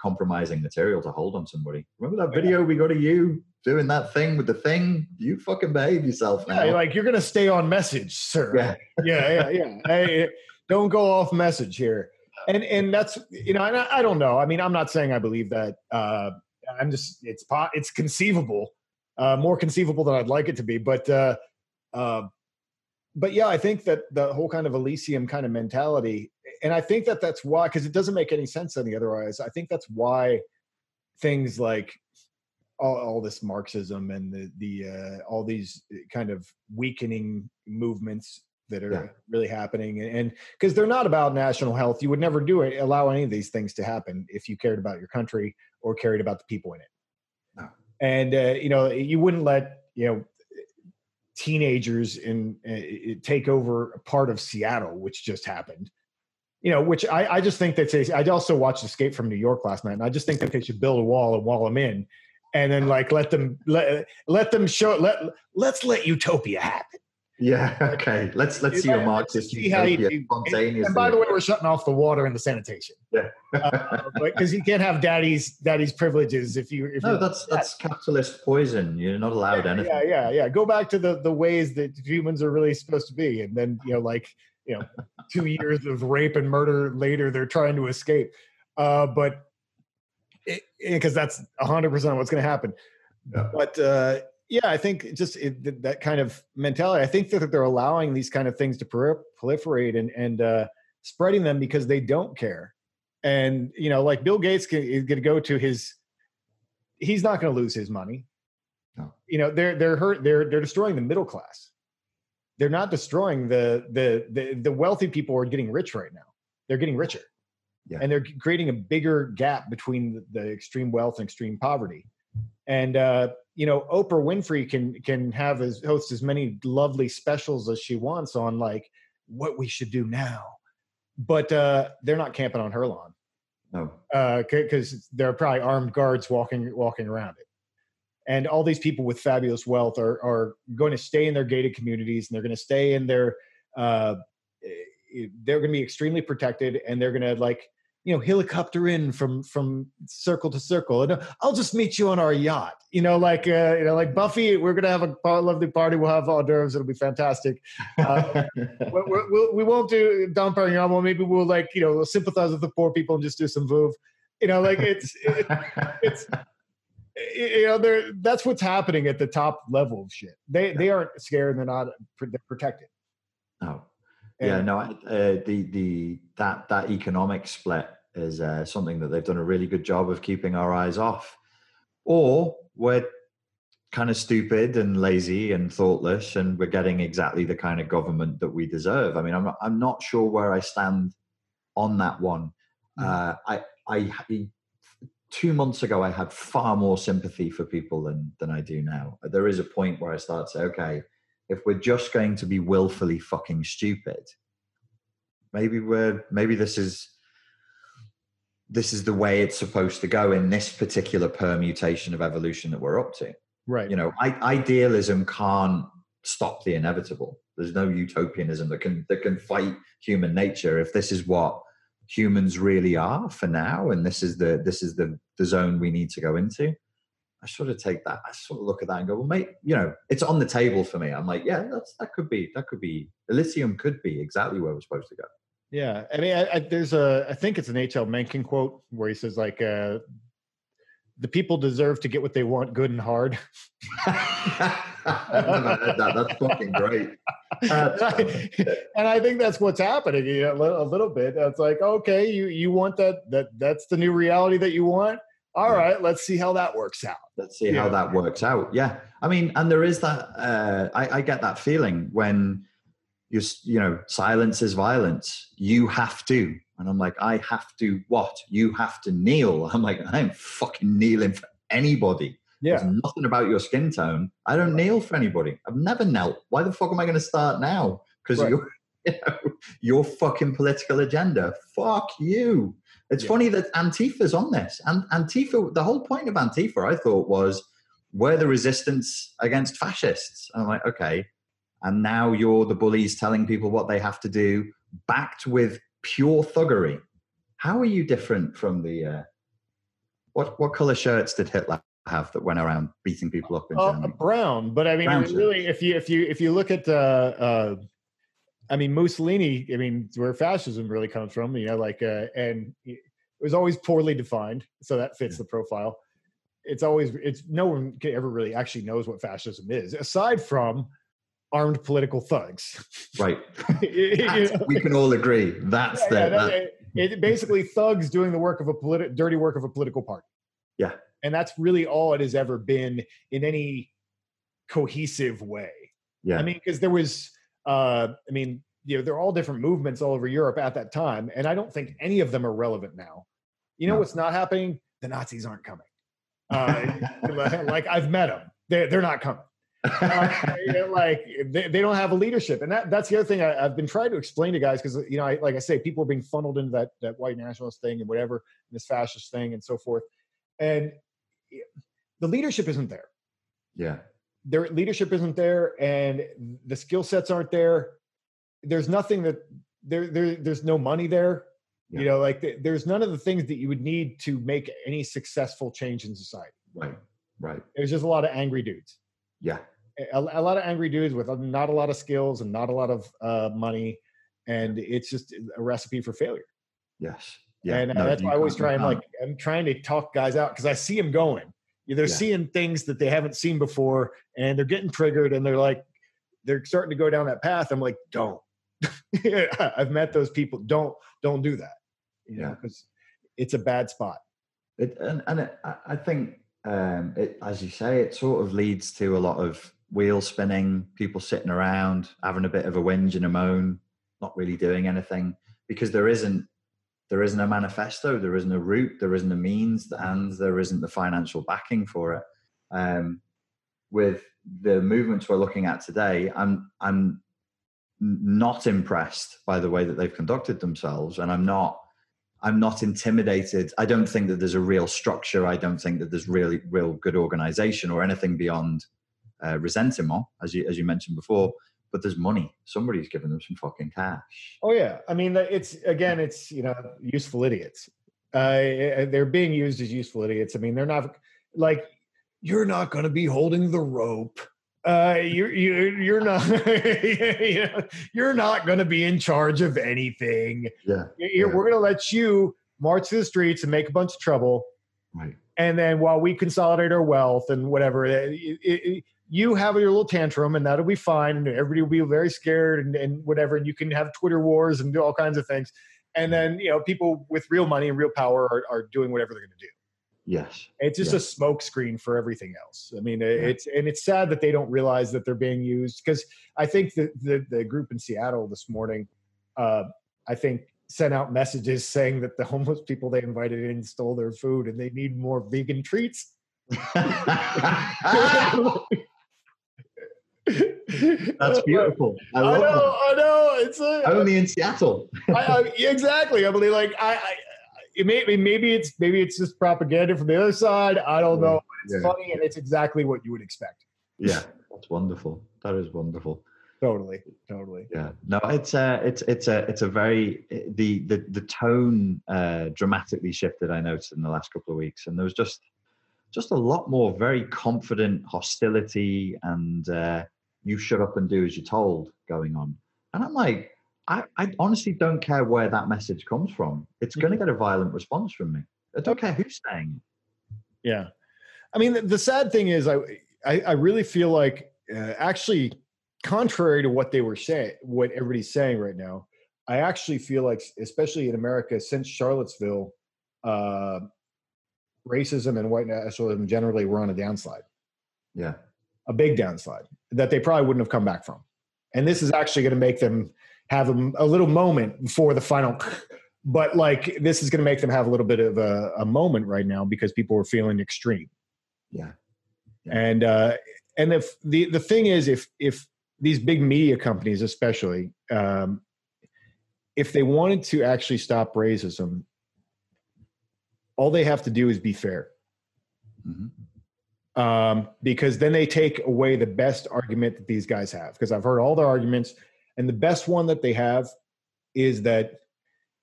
compromising material to hold on somebody. Remember that video we got of you doing that thing with the thing? You fucking behave yourself now. Yeah, like, you're gonna stay on message, sir. Yeah. Hey, don't go off message here. And that's, you know, and I don't know. I mean, I'm not saying I believe that. I'm just, it's conceivable, more conceivable than I'd like it to be. But yeah, I think that the whole kind of Elysium kind of mentality, and I think that that's why, because it doesn't make any sense on the other eyes. I think that's why things like all this Marxism and the all these kind of weakening movements that are really happening, and because they're not about national health. You would never allow any of these things to happen if you cared about your country or cared about the people in it. No. And you know, you wouldn't let, you know, teenagers in take over a part of Seattle, which just happened. You know, which I just think that I also watched Escape from New York last night, and I just think that they should build a wall and wall them in, and then like let them show let's let utopia happen. Yeah. Okay. Let's see your Marxist. See how you do. And by the way, we're shutting off the water and the sanitation. Yeah. Because you can't have daddy's privileges if you. If no, that's capitalist poison. You're not allowed anything. Yeah. Go back to the ways that humans are really supposed to be, and then, you know, like, you know, 2 years of rape and murder later, they're trying to escape. But because that's 100% what's going to happen. Yeah. But. Yeah, I think just that kind of mentality. I think that they're allowing these kind of things to proliferate and spreading them because they don't care. And, you know, like Bill Gates is going to go to he's not going to lose his money. No. You know, they're hurt. They're destroying the middle class. They're not destroying the wealthy people are getting rich right now. They're getting richer. Yeah. And they're creating a bigger gap between the extreme wealth and extreme poverty. And, you know, Oprah Winfrey can have as host as many lovely specials as she wants on like what we should do now, but they're not camping on her lawn. No, because there are probably armed guards walking around it, and all these people with fabulous wealth are going to stay in their gated communities, and they're going to stay in their. They're going to be extremely protected, and they're going to, like, you know, helicopter in from circle to circle, and I'll just meet you on our yacht. You know, like, you know, like Buffy, we're gonna have a lovely party. We'll have hors d'oeuvres. It'll be fantastic. We won't do Dom Perignon. Well, maybe we'll, like, you know, sympathize with the poor people and just do some Vouv. You know, like it's you know, that's what's happening at the top level of shit. They aren't scared. They're not. They're protected. No. Yeah, no, that economic split is something that they've done a really good job of keeping our eyes off. Or we're kind of stupid and lazy and thoughtless, and we're getting exactly the kind of government that we deserve. I mean, I'm not sure where I stand on that one. I 2 months ago, I had far more sympathy for people than I do now. There is a point where I start to say, okay, if we're just going to be willfully fucking stupid, maybe this is the way it's supposed to go in this particular permutation of evolution that we're up to. Right. You know, idealism can't stop the inevitable. There's no utopianism that can fight human nature. If this is what humans really are for now, and this is the zone we need to go into, I sort of take that, I sort of look at that and go, well, mate, you know, it's on the table for me. I'm like, yeah, that could be, Elysium could be exactly where we're supposed to go. Yeah. I mean, I think it's an H.L. Mencken quote where he says like, the people deserve to get what they want good and hard. I've never heard that. That's fucking great. And I think that's what's happening, you know, a little bit. It's like, okay, you want that's the new reality that you want. All right, let's see how that works out. Let's see how that works out. Yeah. I mean, and there is that, I get that feeling when you know, silence is violence. You have to. And I'm like, I have to what? You have to kneel. I'm like, I'm fucking kneeling for anybody. Yeah. There's nothing about your skin tone. I don't kneel for anybody. I've never knelt. Why the fuck am I going to start now? Because your fucking political agenda. Fuck you. It's funny that Antifa's on this. And Antifa, the whole point of Antifa, I thought, was we're the resistance against fascists. And I'm like, okay. And now you're the bullies telling people what they have to do, backed with pure thuggery. How are you different from the... what color shirts did Hitler have that went around beating people up in Germany? Brown. But I mean, really, if you look at... I mean, Mussolini, I mean, where fascism really comes from, you know, like, and it was always poorly defined. So that fits the profile. It's no one ever really actually knows what fascism is, aside from armed political thugs. Right. We can all agree. It's basically thugs doing the work of a dirty work of a political party. Yeah. And that's really all it has ever been in any cohesive way. Yeah. I mean, because there was... I mean, you know, there are all different movements all over Europe at that time, and I don't think any of them are relevant now. You know what's not happening? The Nazis aren't coming. Like, I've met them. They're not coming. You know, like, they don't have a leadership. And that's the other thing I've been trying to explain to guys, because, you know, like I say, people are being funneled into that white nationalist thing and whatever, and this fascist thing and so forth. And the leadership isn't there. Yeah. Their leadership isn't there, and the skill sets aren't there. There's nothing that there's no money there. Yeah. You know, like there's none of the things that you would need to make any successful change in society. Right. Right. It was just a lot of angry dudes. Yeah. A lot of angry dudes with not a lot of skills and not a lot of money. And it's just a recipe for failure. Yes. Yeah. And that's why I always try and I'm trying to talk guys out, because I see them going. They're seeing things that they haven't seen before, and they're getting triggered, and they're starting to go down that path. I'm like, don't. I've met those people. Don't do that. You know, because it's a bad spot. I think, as you say, it sort of leads to a lot of wheel spinning, people sitting around, having a bit of a whinge and a moan, not really doing anything, because there isn't a manifesto, there isn't a route, there isn't a means, and there isn't the financial backing for it. With the movements we're looking at today, I'm not impressed by the way that they've conducted themselves, and I'm not intimidated. I don't think that there's a real structure. I don't think that there's really real good organization or anything beyond resentiment, as you mentioned before. But there's money. Somebody's giving them some fucking cash. Oh yeah, I mean, it's you know, useful idiots. They're being used as useful idiots. I mean, they're not like, you're not going to be holding the rope. You're not you're not going to be in charge of anything. Yeah, we're going to let you march through the streets and make a bunch of trouble. Right. And then while we consolidate our wealth and whatever. You have your little tantrum, and that'll be fine, and everybody will be very scared and whatever, and you can have Twitter wars and do all kinds of things. And then, you know, people with real money and real power are doing whatever they're going to do. Yes. It's just a smokescreen for everything else. I mean, it's sad that they don't realize that they're being used, because I think the group in Seattle this morning, I think, sent out messages saying that the homeless people they invited in stole their food and they need more vegan treats. That's beautiful. I know. It's only in Seattle. Exactly. I believe, like, maybe it's just propaganda from the other side. I don't know. It's funny, and it's exactly what you would expect. Yeah, that's wonderful. That is wonderful. Totally. Yeah. No, it's a very the tone dramatically shifted, I noticed, in the last couple of weeks, and there was just. just a lot more very confident hostility and you shut up and do as you're told going on. And I'm like, I honestly don't care where that message comes from. It's going to get a violent response from me. I don't care who's saying it. Yeah. I mean, the sad thing is I really feel like actually contrary to what they were saying, what everybody's saying right now, I actually feel like, especially in America, since Charlottesville, racism and white nationalism generally were on a downslide. Yeah. A big downslide that they probably wouldn't have come back from. And this is actually going to make them have a little moment before the final, but like this is going to make them have a little bit of a moment right now because people are feeling extreme. Yeah. Yeah. And if the thing is, if these big media companies, especially, if they wanted to actually stop racism, all they have to do is be fair. Mm-hmm. Because then they take away the best argument that these guys have. Because I've heard all their arguments, and the best one that they have is that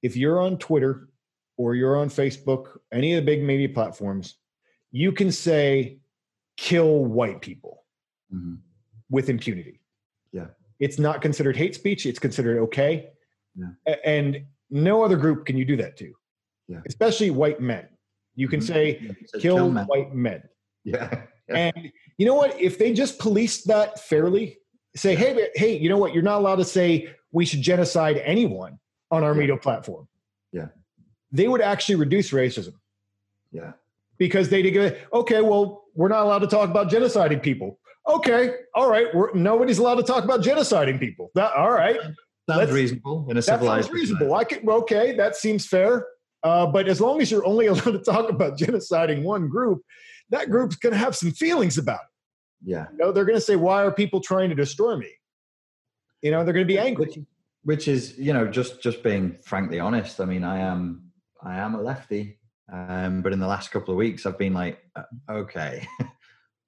if you're on Twitter or you're on Facebook, any of the big media platforms, you can say, kill white people mm-hmm. with impunity. Yeah. It's not considered hate speech. It's considered okay. Yeah. And no other group can you do that to. Yeah. Especially white men. You can say, kill white men. Yeah. Yeah. And you know what? If they just policed that fairly, say, hey, you know what? You're not allowed to say we should genocide anyone on our media platform. Yeah. They would actually reduce racism. Yeah. Because they'd go, okay, well, we're not allowed to talk about genociding people. Okay. All right. Nobody's allowed to talk about genociding people. All right. Sounds reasonable in a civilized. That sounds reasonable. Okay. That seems fair. But as long as you're only allowed to talk about genociding one group, that group's going to have some feelings about it. Yeah. You know, they're going to say, why are people trying to destroy me? You know, they're going to be angry. Which is, you know, just being frankly honest. I mean, I am a lefty, but in the last couple of weeks, I've been like, okay,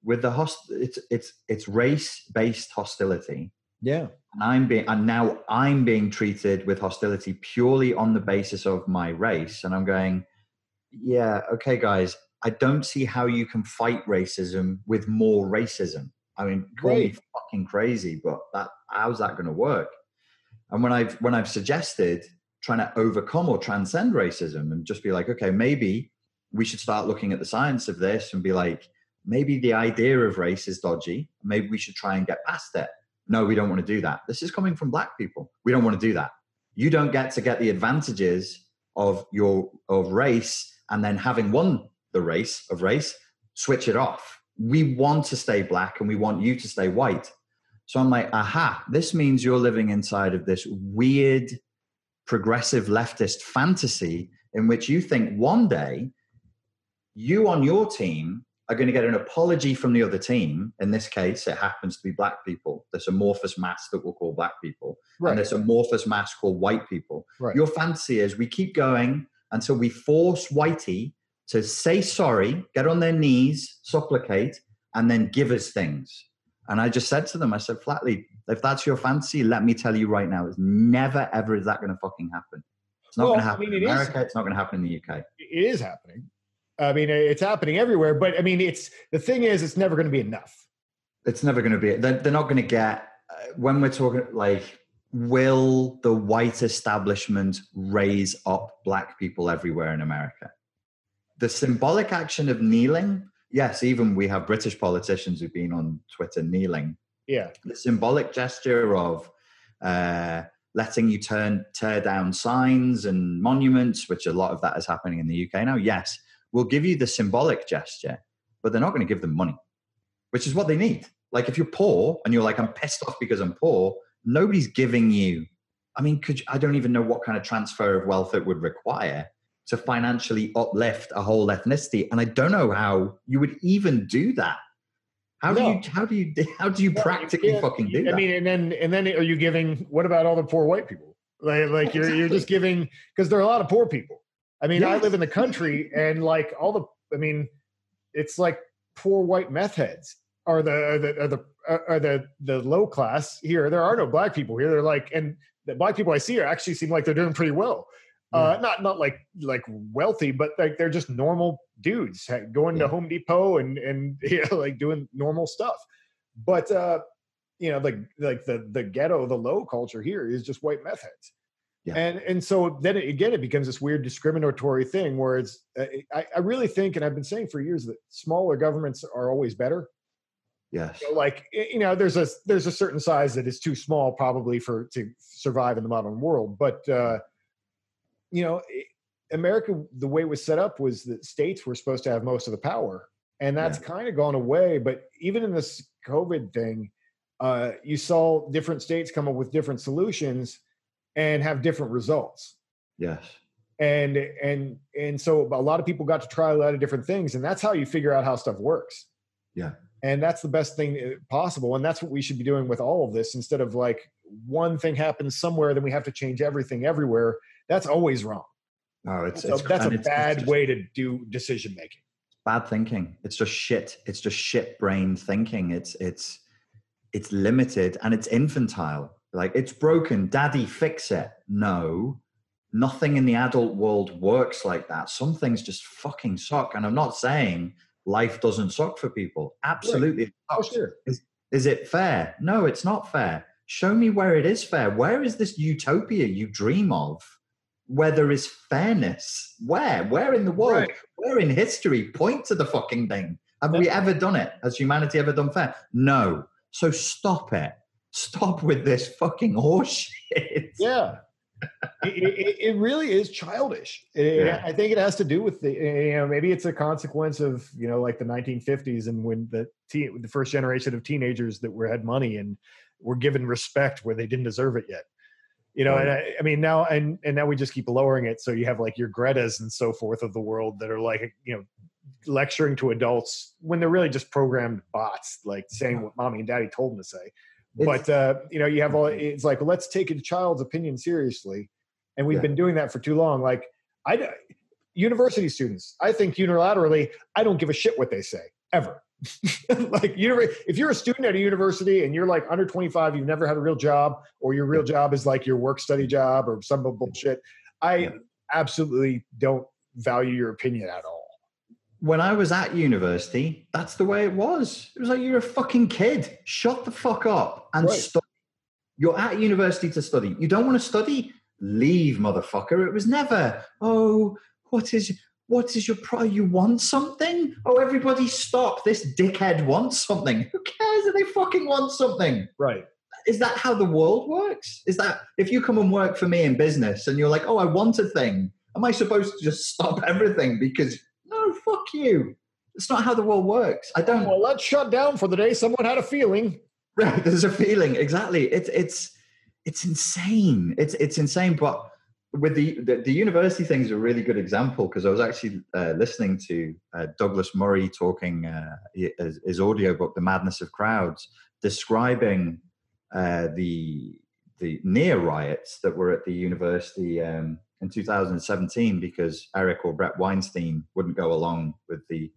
with the it's race-based hostility. Yeah. And now I'm being treated with hostility purely on the basis of my race. And I'm going, yeah, okay, guys, I don't see how you can fight racism with more racism. I mean, call me fucking crazy, but how's that going to work? And when I've suggested trying to overcome or transcend racism and just be like, okay, maybe we should start looking at the science of this and be like, maybe the idea of race is dodgy. Maybe we should try and get past it. No, we don't want to do that. This is coming from black people. We don't want to do that. You don't get to get the advantages of race and then having won the race of race, switch it off. We want to stay black and we want you to stay white. So I'm like, aha, this means you're living inside of this weird progressive leftist fantasy in which you think one day you on your team are going to get an apology from the other team. In this case, it happens to be black people. This amorphous mass that we'll call black people. Right. And this amorphous mass called white people. Right. Your fantasy is we keep going until we force whitey to say sorry, get on their knees, supplicate, and then give us things. And I just said to them, I said flatly, if that's your fantasy, let me tell you right now, it's never, ever is that going to fucking happen. It's not going to happen in America. It's not going to happen in the UK. It is happening. I mean, it's happening everywhere, but I mean, the thing is, it's never going to be enough. It's never going to be. They're not going to get, when we're talking like, will the white establishment raise up black people everywhere in America? The symbolic action of kneeling. Yes. Even we have British politicians who've been on Twitter kneeling. Yeah. The symbolic gesture of, letting you tear down signs and monuments, which a lot of that is happening in the UK now. Yes. We'll give you the symbolic gesture, but they're not going to give them money, which is what they need. Like if you're poor and you're like, I'm pissed off because I'm poor, nobody's giving you. I mean, I don't even know what kind of transfer of wealth it would require to financially uplift a whole ethnicity. And I don't know how you would even do that. How do you practically fucking do that? I mean, and then are you giving, what about all the poor white people? Like exactly. you're just giving, because there are a lot of poor people. I mean, yes. I live in the country and like it's like poor white meth heads are the low class here. There are no black people here. They're like, and the black people I see actually seem like they're doing pretty well. Not like wealthy, but like they're just normal dudes going to Home Depot and like doing normal stuff. But like the ghetto, the low culture here is just white meth heads. Yeah. And so then it becomes this weird discriminatory thing where it's, I really think, and I've been saying for years, that smaller governments are always better. Yes. So like, there's a certain size that is too small probably to survive in the modern world. But, America, the way it was set up was that states were supposed to have most of the power, and that's kind of gone away. But even in this COVID thing, you saw different states come up with different solutions and have different results. Yes. And so a lot of people got to try a lot of different things, and that's how you figure out how stuff works. Yeah. And that's the best thing possible. And that's what we should be doing with all of this, instead of like one thing happens somewhere, then we have to change everything everywhere. That's always wrong. No, that's a bad way to do decision-making. Bad thinking. It's just shit. It's just shit-brained thinking. It's limited and it's infantile. Like, it's broken, daddy, fix it. No, nothing in the adult world works like that. Some things just fucking suck. And I'm not saying life doesn't suck for people. Absolutely. Right. Oh, sure. Is it fair? No, it's not fair. Show me where it is fair. Where is this utopia you dream of where there is fairness? Where in the world? Right. Where in history? Point to the fucking thing. Have we ever done it? Has humanity ever done fair? No. So stop it. Stop with this fucking horseshit. Yeah. It really is childish. I think it has to do with maybe it's a consequence of, like the 1950s and when the first generation of teenagers that had money and were given respect where they didn't deserve it yet. And I mean, now, and now we just keep lowering it. So you have like your Gretas and so forth of the world that are like, lecturing to adults when they're really just programmed bots, like saying what mommy and daddy told them to say. But, you have all, it's like, let's take a child's opinion seriously. And we've been doing that for too long. Like, university students, I think unilaterally, I don't give a shit what they say, ever. Like, if you're a student at a university and you're like under 25, you've never had a real job, or your real job is like your work study job or some bullshit, I absolutely don't value your opinion at all. When I was at university, that's the way it was. It was like, you're a fucking kid. Shut the fuck up and study. You're at university to study. You don't want to study? Leave, motherfucker. It was never, oh, what is your pro? You want something? Oh, everybody stop. This dickhead wants something. Who cares if they fucking want something? Right. Is that how the world works? Is that if you come and work for me in business and you're like, oh, I want a thing, am I supposed to just stop everything because... No, fuck you. It's not how the world works. I don't. Well, let's shut down for the day. Someone had a feeling. Right, there's a feeling. Exactly. It's insane. It's insane. But with the university thing is a really good example, because I was actually listening to Douglas Murray talking his audiobook, The Madness of Crowds, describing the near riots that were at the university. In 2017, because Eric or Brett Weinstein wouldn't go along with he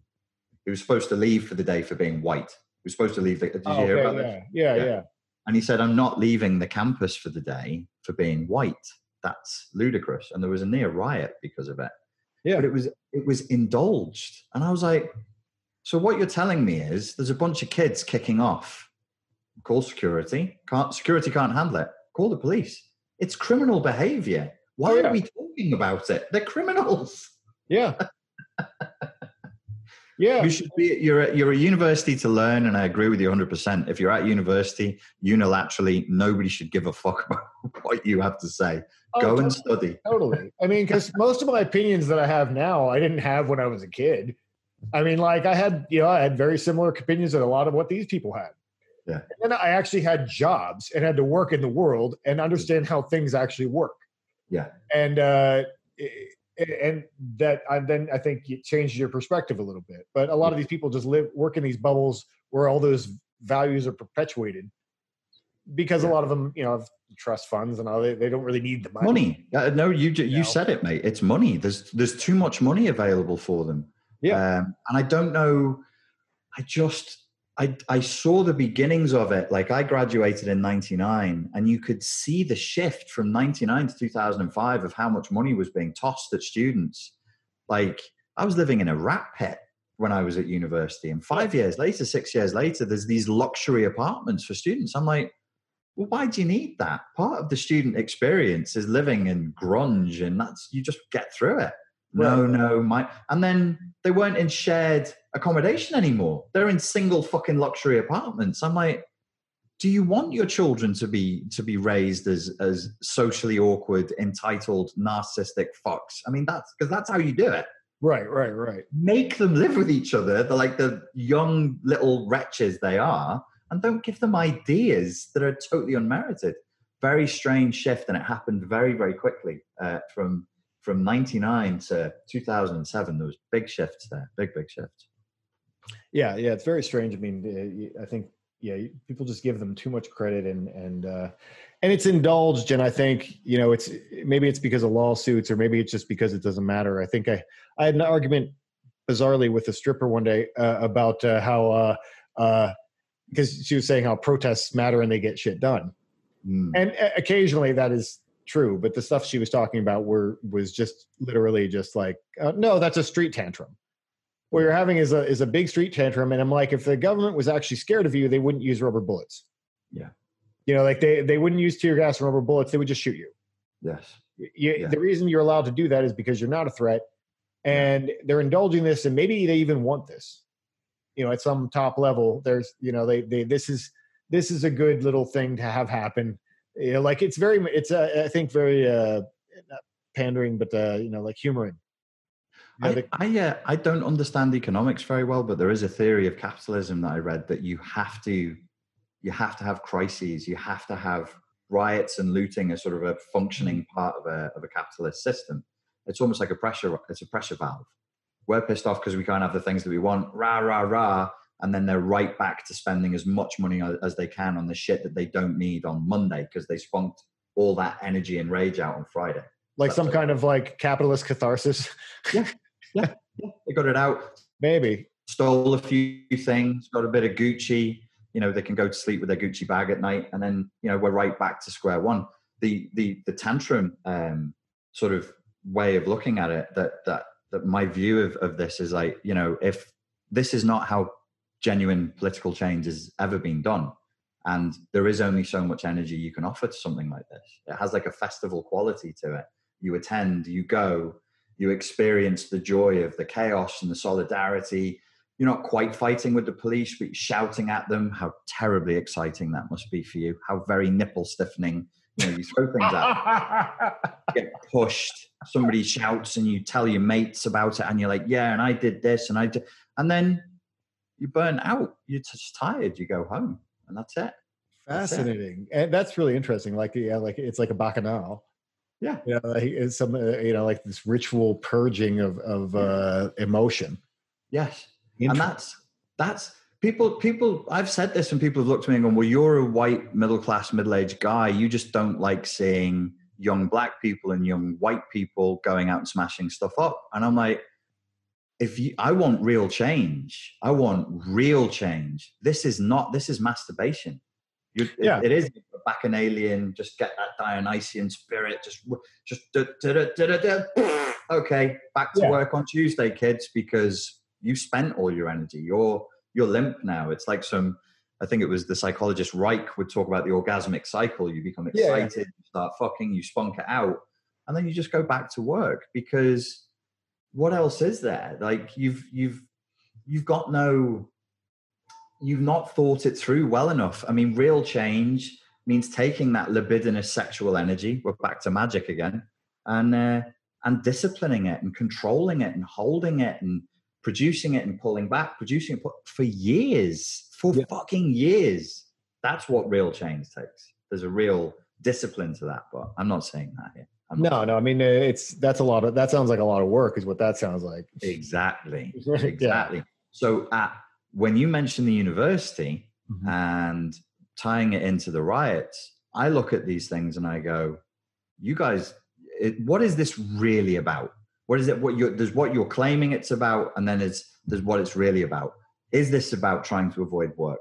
was supposed to leave for the day for being white. He was supposed to leave. Did you hear about this? Yeah. And he said, I'm not leaving the campus for the day for being white. That's ludicrous. And there was a near riot because of it. Yeah. But it was indulged. And I was like, so what you're telling me is there's a bunch of kids kicking off. Call security. Security can't handle it. Call the police. It's criminal behavior. Why are we talking about it? They're criminals. Yeah. Yeah. You should be. You're a university to learn, and I agree with you 100%. If you're at university, unilaterally, nobody should give a fuck about what you have to say. Go and study. Totally. I mean, because most of my opinions that I have now, I didn't have when I was a kid. I mean, like I had very similar opinions of a lot of what these people had. Yeah. And then I actually had jobs and had to work in the world and understand how things actually work. Yeah. And that then I think it changes your perspective a little bit. But a lot of these people just work in these bubbles where all those values are perpetuated, because a lot of them, have trust funds and all. They don't really need the money. No, you said it, mate. It's money. There's too much money available for them. Yeah. And I don't know. I just I saw the beginnings of it. Like, I graduated in 99, and you could see the shift from 99 to 2005 of how much money was being tossed at students. Like, I was living in a rat pit when I was at university, and 5 years later, 6 years later, there's these luxury apartments for students. I'm like, well, why do you need that? Part of the student experience is living in grunge, and that's, you just get through it. And then they weren't in shared accommodation anymore. They're in single fucking luxury apartments. I'm like, do you want your children to be raised as socially awkward, entitled, narcissistic fucks? I mean, that's because that's how you do it. Right. Make them live with each other. They're like the young little wretches they are, and don't give them ideas that are totally unmerited. Very strange shift, and it happened very, very quickly from 99 to 2007, there was big shifts there, big shifts. Yeah, it's very strange. I mean, I think, yeah, people just give them too much credit, and it's indulged. And I think, you know, it's maybe it's because of lawsuits, or maybe it's just because it doesn't matter. I think I had an argument, bizarrely, with a stripper one day about how because she was saying how protests matter and they get shit done, and occasionally that is true, but the stuff she was talking about was just literally just like, no, that's a street tantrum. What you're having is a big street tantrum, and I'm like, if the government was actually scared of you, they wouldn't use rubber bullets. Yeah, you know, like they wouldn't use tear gas and rubber bullets; they would just shoot you. Yes. The reason you're allowed to do that is because you're not a threat, and they're indulging this, and maybe they even want this. You know, at some top level, there's, you know, this is a good little thing to have happen. You know, like it's very not pandering, but you know, like humoring. You know, I don't understand economics very well, but there is a theory of capitalism that I read that you have to have crises, you have to have riots and looting as sort of a functioning part of a capitalist system. It's almost like a pressure valve. We're pissed off because we can't have the things that we want, rah rah rah. And then they're right back to spending as much money as they can on the shit that they don't need on Monday because they spunked all that energy and rage out on Friday. Like some kind of like capitalist catharsis. Yeah. They got it out. Maybe. Stole a few things, got a bit of Gucci. You know, they can go to sleep with their Gucci bag at night. And then, you know, we're right back to square one. The tantrum sort of way of looking at it, that my view of this is like, you know, if this is not how genuine political change has ever been done, and there is only so much energy you can offer to something like this. It has like a festival quality to it. You attend, you go, you experience the joy of the chaos and the solidarity. You're not quite fighting with the police, but you're shouting at them. How terribly exciting that must be for you. How very nipple stiffening. You know, you throw things at them, you get pushed, somebody shouts, and you tell your mates about it, and you're like, yeah, and I did this, and I did, and then you burn out, you're just tired, you go home, and that's it. Fascinating. And that's really interesting. Like, yeah, like it's like a bacchanal. Yeah. You know, like it's some, you know, like this ritual purging of emotion. Yes. And that's people, I've said this and people have looked at me and gone, well, you're a white, middle-class, middle-aged guy. You just don't like seeing young black people and young white people going out and smashing stuff up. And I'm like, I want real change. I want real change. This is masturbation. It is a bacchanalian, just get that Dionysian spirit, just okay, back to work on Tuesday, kids, because you spent all your energy. You're limp now. It's like I think it was the psychologist Reich would talk about the orgasmic cycle. You become excited, you start fucking, you spunk it out, and then you just go back to work because what else is there? Like you've not thought it through well enough. I mean, real change means taking that libidinous sexual energy, we're back to magic again, and disciplining it and controlling it and holding it and producing it and pulling back, producing it for years, fucking years. That's what real change takes. There's a real discipline to that, but I'm not saying that here. No. I mean, that sounds like a lot of work is what that sounds like. Exactly. Yeah. So when you mentioned the university and tying it into the riots, I look at these things and I go, you guys, what is this really about? What is it? There's what you're claiming it's about. And then there's what it's really about. Is this about trying to avoid work?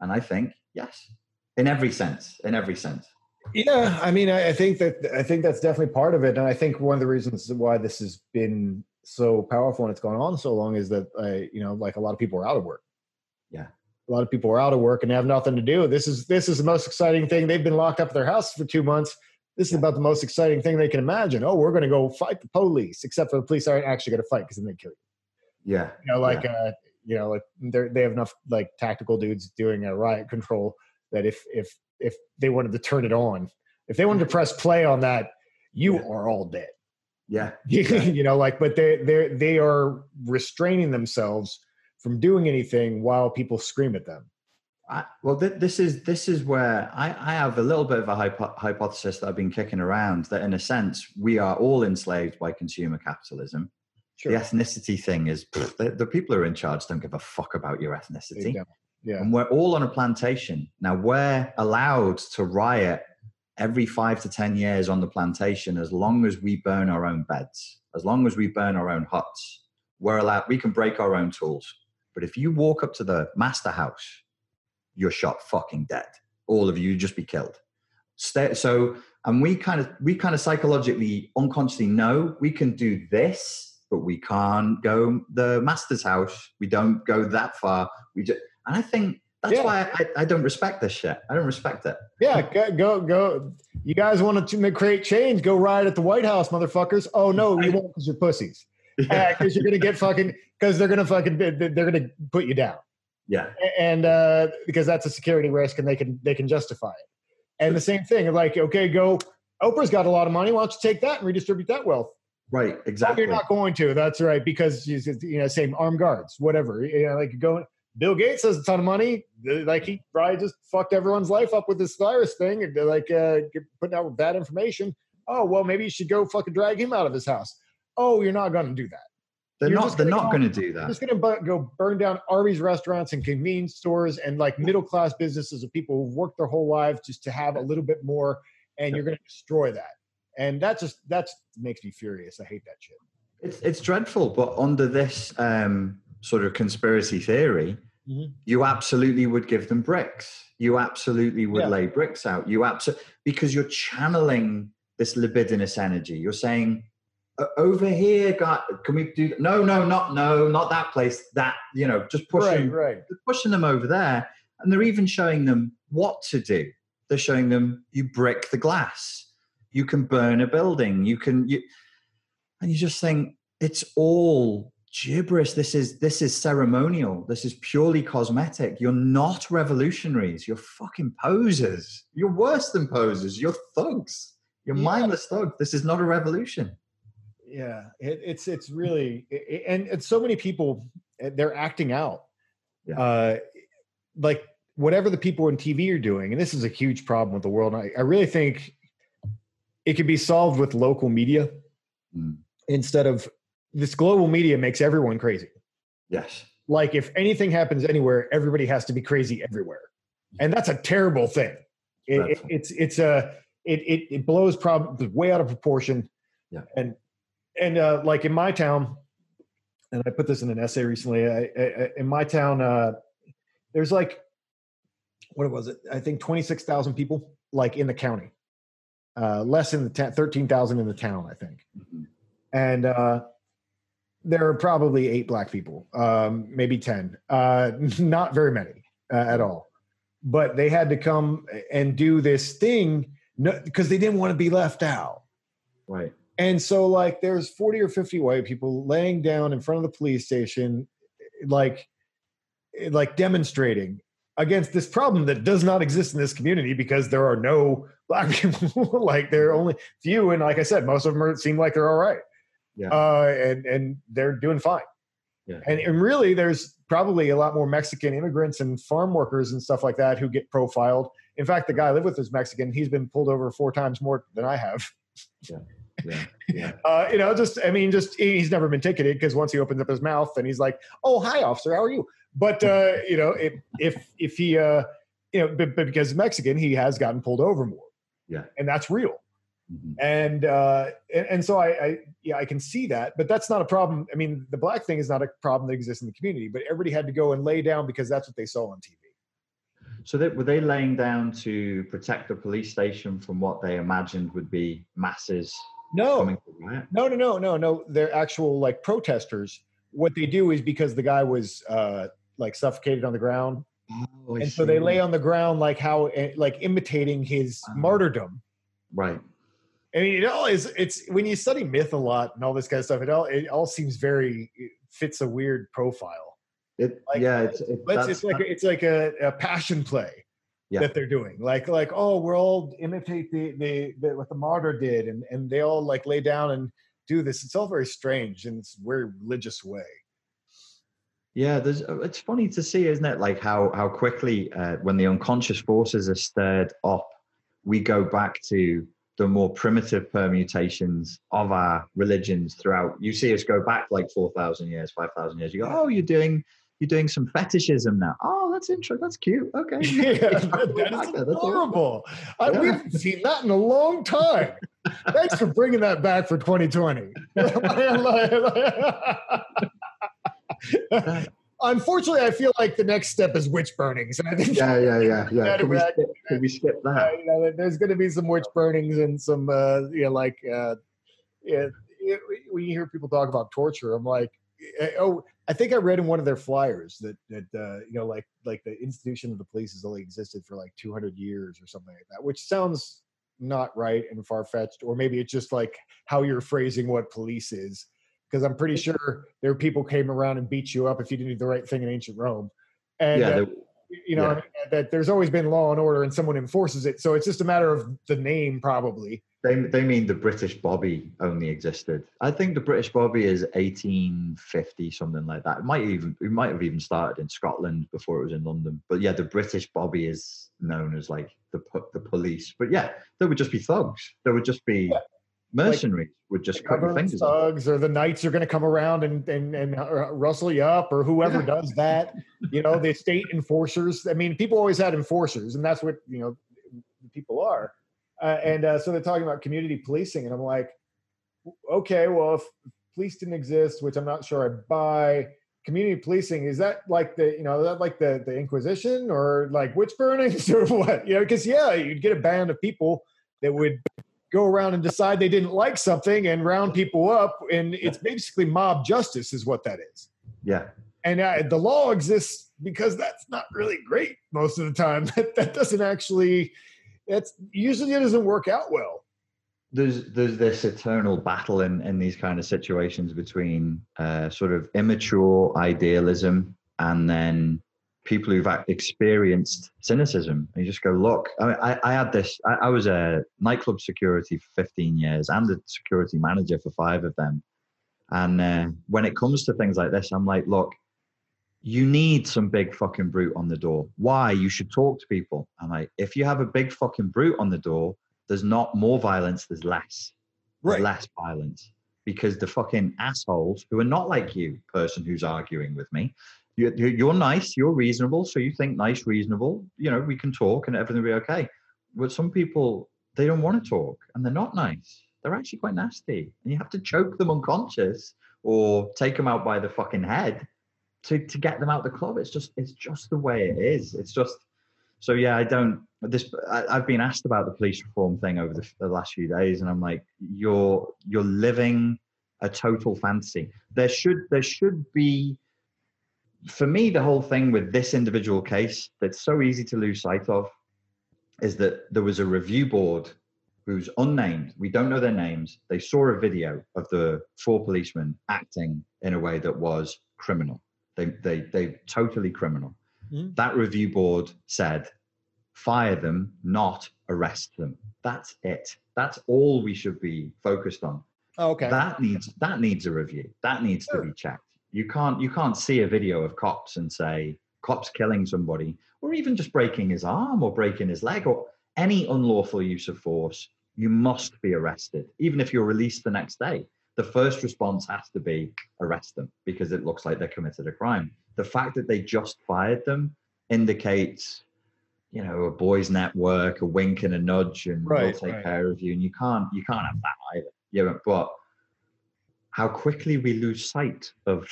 And I think, yes, in every sense, in every sense. Yeah, I mean, I think that's definitely part of it. And I think one of the reasons why this has been so powerful and it's gone on so long is that, like a lot of people are out of work. Yeah. A lot of people are out of work and have nothing to do. This is the most exciting thing. They've been locked up at their house for 2 months. This is about the most exciting thing they can imagine. Oh, we're going to go fight the police, except for the police aren't actually going to fight because then they kill you. Yeah. They have enough like tactical dudes doing a riot control that if they wanted to turn it on, if they wanted to press play on that, you are all dead. Yeah. But they are restraining themselves from doing anything while people scream at them. This is where I have a little bit of a hypothesis that I've been kicking around, that in a sense, we are all enslaved by consumer capitalism. Sure. The ethnicity thing is the people who are in charge don't give a fuck about your ethnicity. Yeah. And we're all on a plantation. Now, we're allowed to riot every 5 to 10 years on the plantation as long as we burn our own beds, as long as we burn our own huts. We're allowed, we can break our own tools. But if you walk up to the master house, you're shot fucking dead. All of you just be killed. And we kind of psychologically, unconsciously know we can do this, but we can't go the master's house. We don't go that far. And I think that's why I don't respect this shit. I don't respect it. Yeah, go. You guys want to create change? Go riot at the White House, motherfuckers. Oh no, you won't, because you're pussies. Because you're gonna get fucking. Because they're gonna put you down. Yeah, and because that's a security risk, and they can justify it. And the same thing, like, okay, go. Oprah's got a lot of money. Why don't you take that and redistribute that wealth? Right, exactly. Oh, you're not going to. That's right, because same armed guards, whatever. Go. Bill Gates has a ton of money. Like, he probably just fucked everyone's life up with this virus thing, and putting out bad information. Oh well, maybe you should go fucking drag him out of his house. Oh, you're not going to do that. They're not going to do that. They're just going to go burn down Arby's restaurants and convenience stores and like middle-class businesses of people who've worked their whole lives just to have a little bit more, and you're going to destroy that. And that makes me furious. I hate that shit. It's dreadful, but under this sort of conspiracy theory, mm-hmm. you absolutely would give them bricks. You absolutely would lay bricks out. Because you're channeling this libidinous energy. You're saying, over here, God, can we do that? No, not that place. That, just pushing, right. Pushing them over there. And they're even showing them what to do. They're showing them, you brick the glass. You can burn a building. And you just think, it's all gibberish. This is ceremonial. This is purely cosmetic. You're not revolutionaries. You're fucking posers. You're worse than posers. You're thugs. You're mindless thugs. This is not a revolution. Yeah, it's really, and so many people, they're acting out, like whatever the people in TV are doing. And this is a huge problem with the world. And I really think it could be solved with local media instead of this global media makes everyone crazy. Yes. Like if anything happens anywhere, everybody has to be crazy everywhere. And that's a terrible thing. It blows problems way out of proportion. Yeah. And like in my town, and I put this in an essay recently, in my town, there's like, what was it? I think 26,000 people like in the county, less in the town, 13,000 in the town, I think. Mm-hmm. And there are probably 8 black people, maybe 10, not very many at all, but they had to come and do this thing because they didn't want to be left out. Right. And so like there's 40 or 50 white people laying down in front of the police station, like demonstrating against this problem that does not exist in this community because there are no black people. Like there are only few. And like I said, most of them seem like they're all right. Yeah. And they're doing fine. Yeah. And really there's probably a lot more Mexican immigrants and farm workers and stuff like that who get profiled. In fact, the guy I live with is Mexican. He's been pulled over 4 times more than I have. Yeah. Yeah. He's never been ticketed because once he opens up his mouth and he's like, "Oh, hi, officer, how are you?" But if he, but because he's Mexican, he has gotten pulled over more. Yeah, and that's real. Mm-hmm. And so I can see that, but that's not a problem. I mean, the black thing is not a problem that exists in the community, but everybody had to go and lay down because that's what they saw on TV. So that, were they laying down to protect the police station from what they imagined would be masses? No, no. They're actual like protesters. What they do is because the guy was like suffocated on the ground. Oh, and so they lay on the ground, like how, like imitating his martyrdom. Right. I mean, it all is, it's when you study myth a lot and all this kind of stuff, it all seems very, it fits a weird profile. It, like, yeah. It's like a passion play that they're doing. Like, oh, we're all imitate the what the martyr did. And they all like lay down and do this. It's all very strange in this very religious way. Yeah, it's funny to see, isn't it? Like how quickly when the unconscious forces are stirred up, we go back to the more primitive permutations of our religions throughout. You see us go back like 4,000 years, 5,000 years. You go, oh, you're doing some fetishism now. Oh, that's interesting. That's cute. Okay. Yeah, that's horrible. Yeah. We haven't seen that in a long time. Thanks for bringing that back for 2020. Unfortunately, I feel like the next step is witch burnings. And I think Can we skip that? You know, there's going to be some witch burnings and some, when you hear people talk about torture, I'm like, oh, I think I read in one of their flyers that the institution of the police has only existed for like 200 years or something like that, which sounds not right and far-fetched, or maybe it's just like how you're phrasing what police is. Because I'm pretty sure there were people came around and beat you up if you didn't do the right thing in ancient Rome. And, that there's always been law and order and someone enforces it. So it's just a matter of the name, probably. They mean the British Bobby only existed. I think the British Bobby is 1850, something like that. It might have even started in Scotland before it was in London. But yeah, the British Bobby is known as like the police. But yeah, there would just be thugs. There would just be... Yeah. Mercenaries would just cut your fingers off. Or the knights are going to come around and rustle you up, or whoever does that. You know, the state enforcers. I mean, people always had enforcers, and that's what people are. So they're talking about community policing, and I'm like, okay, well, if police didn't exist, which I'm not sure I buy. Community policing, is that like the Inquisition or like witch burnings or what? You know, because you'd get a band of people that would go around and decide they didn't like something and round people up. And it's basically mob justice is what that is. Yeah. And the law exists because that's not really great most of the time. That doesn't actually, it doesn't work out well. There's this eternal battle in these kind of situations between sort of immature idealism and then people who've experienced cynicism. And you just go, look, I was a nightclub security for 15 years and a security manager for 5 of them. And when it comes to things like this, I'm like, look, you need some big fucking brute on the door. Why? You should talk to people. I'm like, if you have a big fucking brute on the door, there's not more violence, there's less. Right. There's less violence. Because the fucking assholes who are not like you, person who's arguing with me, you're nice, you're reasonable, so you think nice, reasonable, we can talk and everything will be okay. But some people, they don't want to talk and they're not nice. They're actually quite nasty. And you have to choke them unconscious or take them out by the fucking head to get them out the club. It's just the way it is. It's just, so yeah, I've been asked about the police reform thing over the last few days. And I'm like, you're living a total fantasy. There should be, for me, the whole thing with this individual case that's so easy to lose sight of is that there was a review board who's unnamed. We don't know their names. They saw a video of the 4 policemen acting in a way that was criminal. They totally criminal. Mm-hmm. That review board said, fire them, not arrest them. That's it. That's all we should be focused on. Oh, okay. That needs a review. That needs to be checked. You can't see a video of cops and say cops killing somebody, or even just breaking his arm or breaking his leg or any unlawful use of force. You must be arrested. Even if you're released the next day, the first response has to be arrest them because it looks like they committed a crime. The fact that they just fired them indicates you know, a boys' network, a wink and a nudge, and we'll take care of you. And you can't have that either. Yeah, but how quickly we lose sight of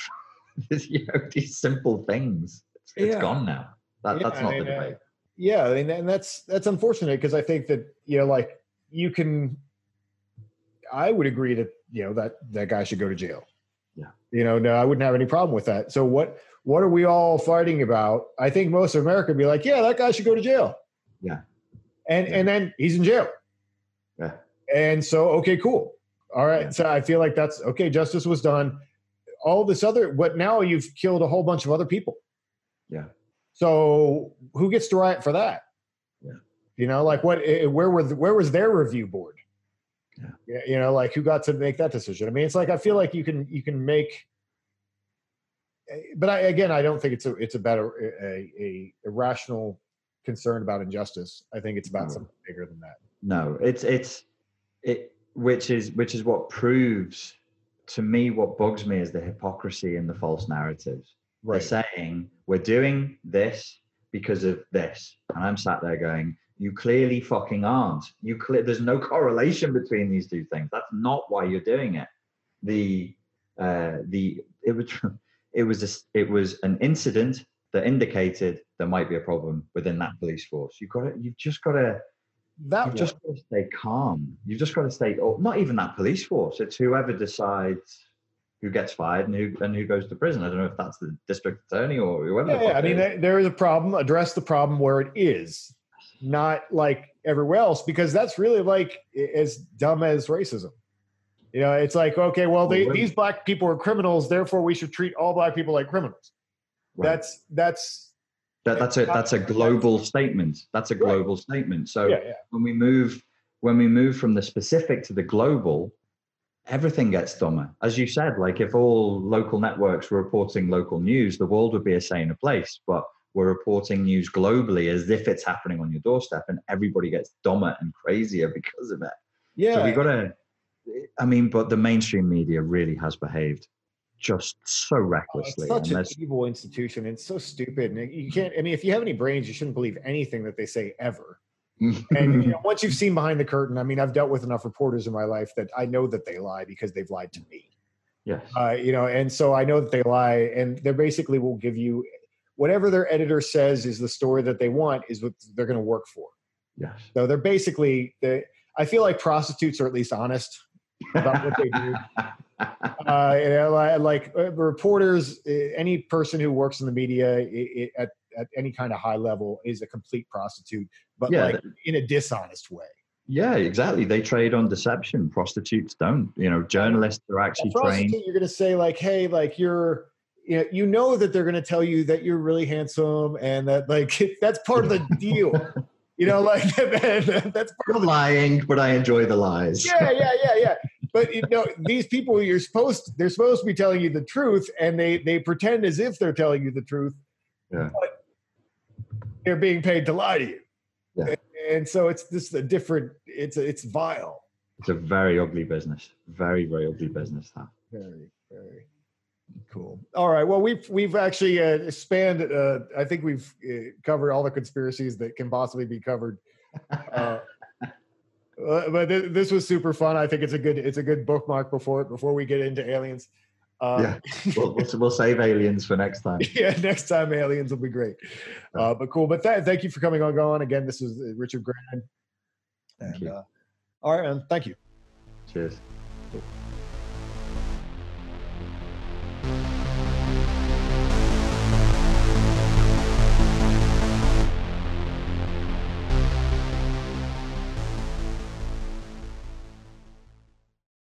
these simple things. It's gone now. That's not the debate. And that's unfortunate, because I think that, you know, like, you can, I would agree that, you know, that guy should go to jail. Yeah. You know, no, I wouldn't have any problem with that. So what are we all fighting about? I think most of America would be like, yeah, that guy should go to jail. Yeah. And then he's in jail. Yeah. And so, okay, cool. All right. Yeah. So I feel like that's okay. Justice was done. All this other, but now you've killed a whole bunch of other people. Yeah. So who gets to riot for that? Yeah. You know, like where was their review board? Yeah. You know, like who got to make that decision? I mean, it's like, I feel like you can make, but I don't think it's about a irrational concern about injustice. I think it's about something bigger than that. No, which is what proves to me, what bugs me is the hypocrisy and the false narratives. Right. They're saying we're doing this because of this, and I'm sat there going, you clearly fucking aren't. There's no correlation between these two things. That's not why you're doing it. It was an incident that indicated there might be a problem within that police force. You've just got to stay calm. You've just got to stay, or not even that police force. It's whoever decides who gets fired and who goes to prison. I don't know if that's the district attorney or whoever. Yeah, I mean, there is a problem. Address the problem where it is. Not like everywhere else, because that's really like as dumb as racism. You know, it's like, okay, well, these black people are criminals, therefore we should treat all black people like criminals. Right. That's a global statement. So when we move from the specific to the global, everything gets dumber. As you said, like if all local networks were reporting local news, the world would be a saner place. But we're reporting news globally as if it's happening on your doorstep, and everybody gets dumber and crazier because of it. Yeah. So but the mainstream media really has behaved just so recklessly. It's such an evil institution. It's so stupid. And you can't, I mean, if you have any brains, you shouldn't believe anything that they say ever. And you know, once you've seen behind the curtain, I mean, I've dealt with enough reporters in my life that I know that they lie because they've lied to me. Yeah. You know, and so I know that they lie, and they basically will give you whatever their editor says is the story that they want is what they're going to work for. Yes. So they're basically, I feel like prostitutes are at least honest about what they do. You know, like reporters, any person who works in the media at any kind of high level is a complete prostitute, but in a dishonest way. Yeah, exactly. They trade on deception. Prostitutes don't. You know, journalists are actually trained. You're going to say like, hey, like you're, you know that they're going to tell you that you're really handsome and that like that's part of the deal. You know, like that's part of lying, but I enjoy the lies. Yeah. But you know, these people they're supposed to be telling you the truth, and they pretend as if they're telling you the truth. Yeah. But they're being paid to lie to you. Yeah. And so it's just a different. It's vile. It's a very ugly business. Very, very ugly business. That. Very, very. Cool. All right. Well, we've actually expanded. I think we've covered all the conspiracies that can possibly be covered. But this was super fun. I think it's a good bookmark before we get into aliens. We'll save aliens for next time. Yeah, next time aliens will be great. But cool. But thank you for coming on. Again, this is Richard Grannon. Thank you. All right, man. Thank you. Cheers.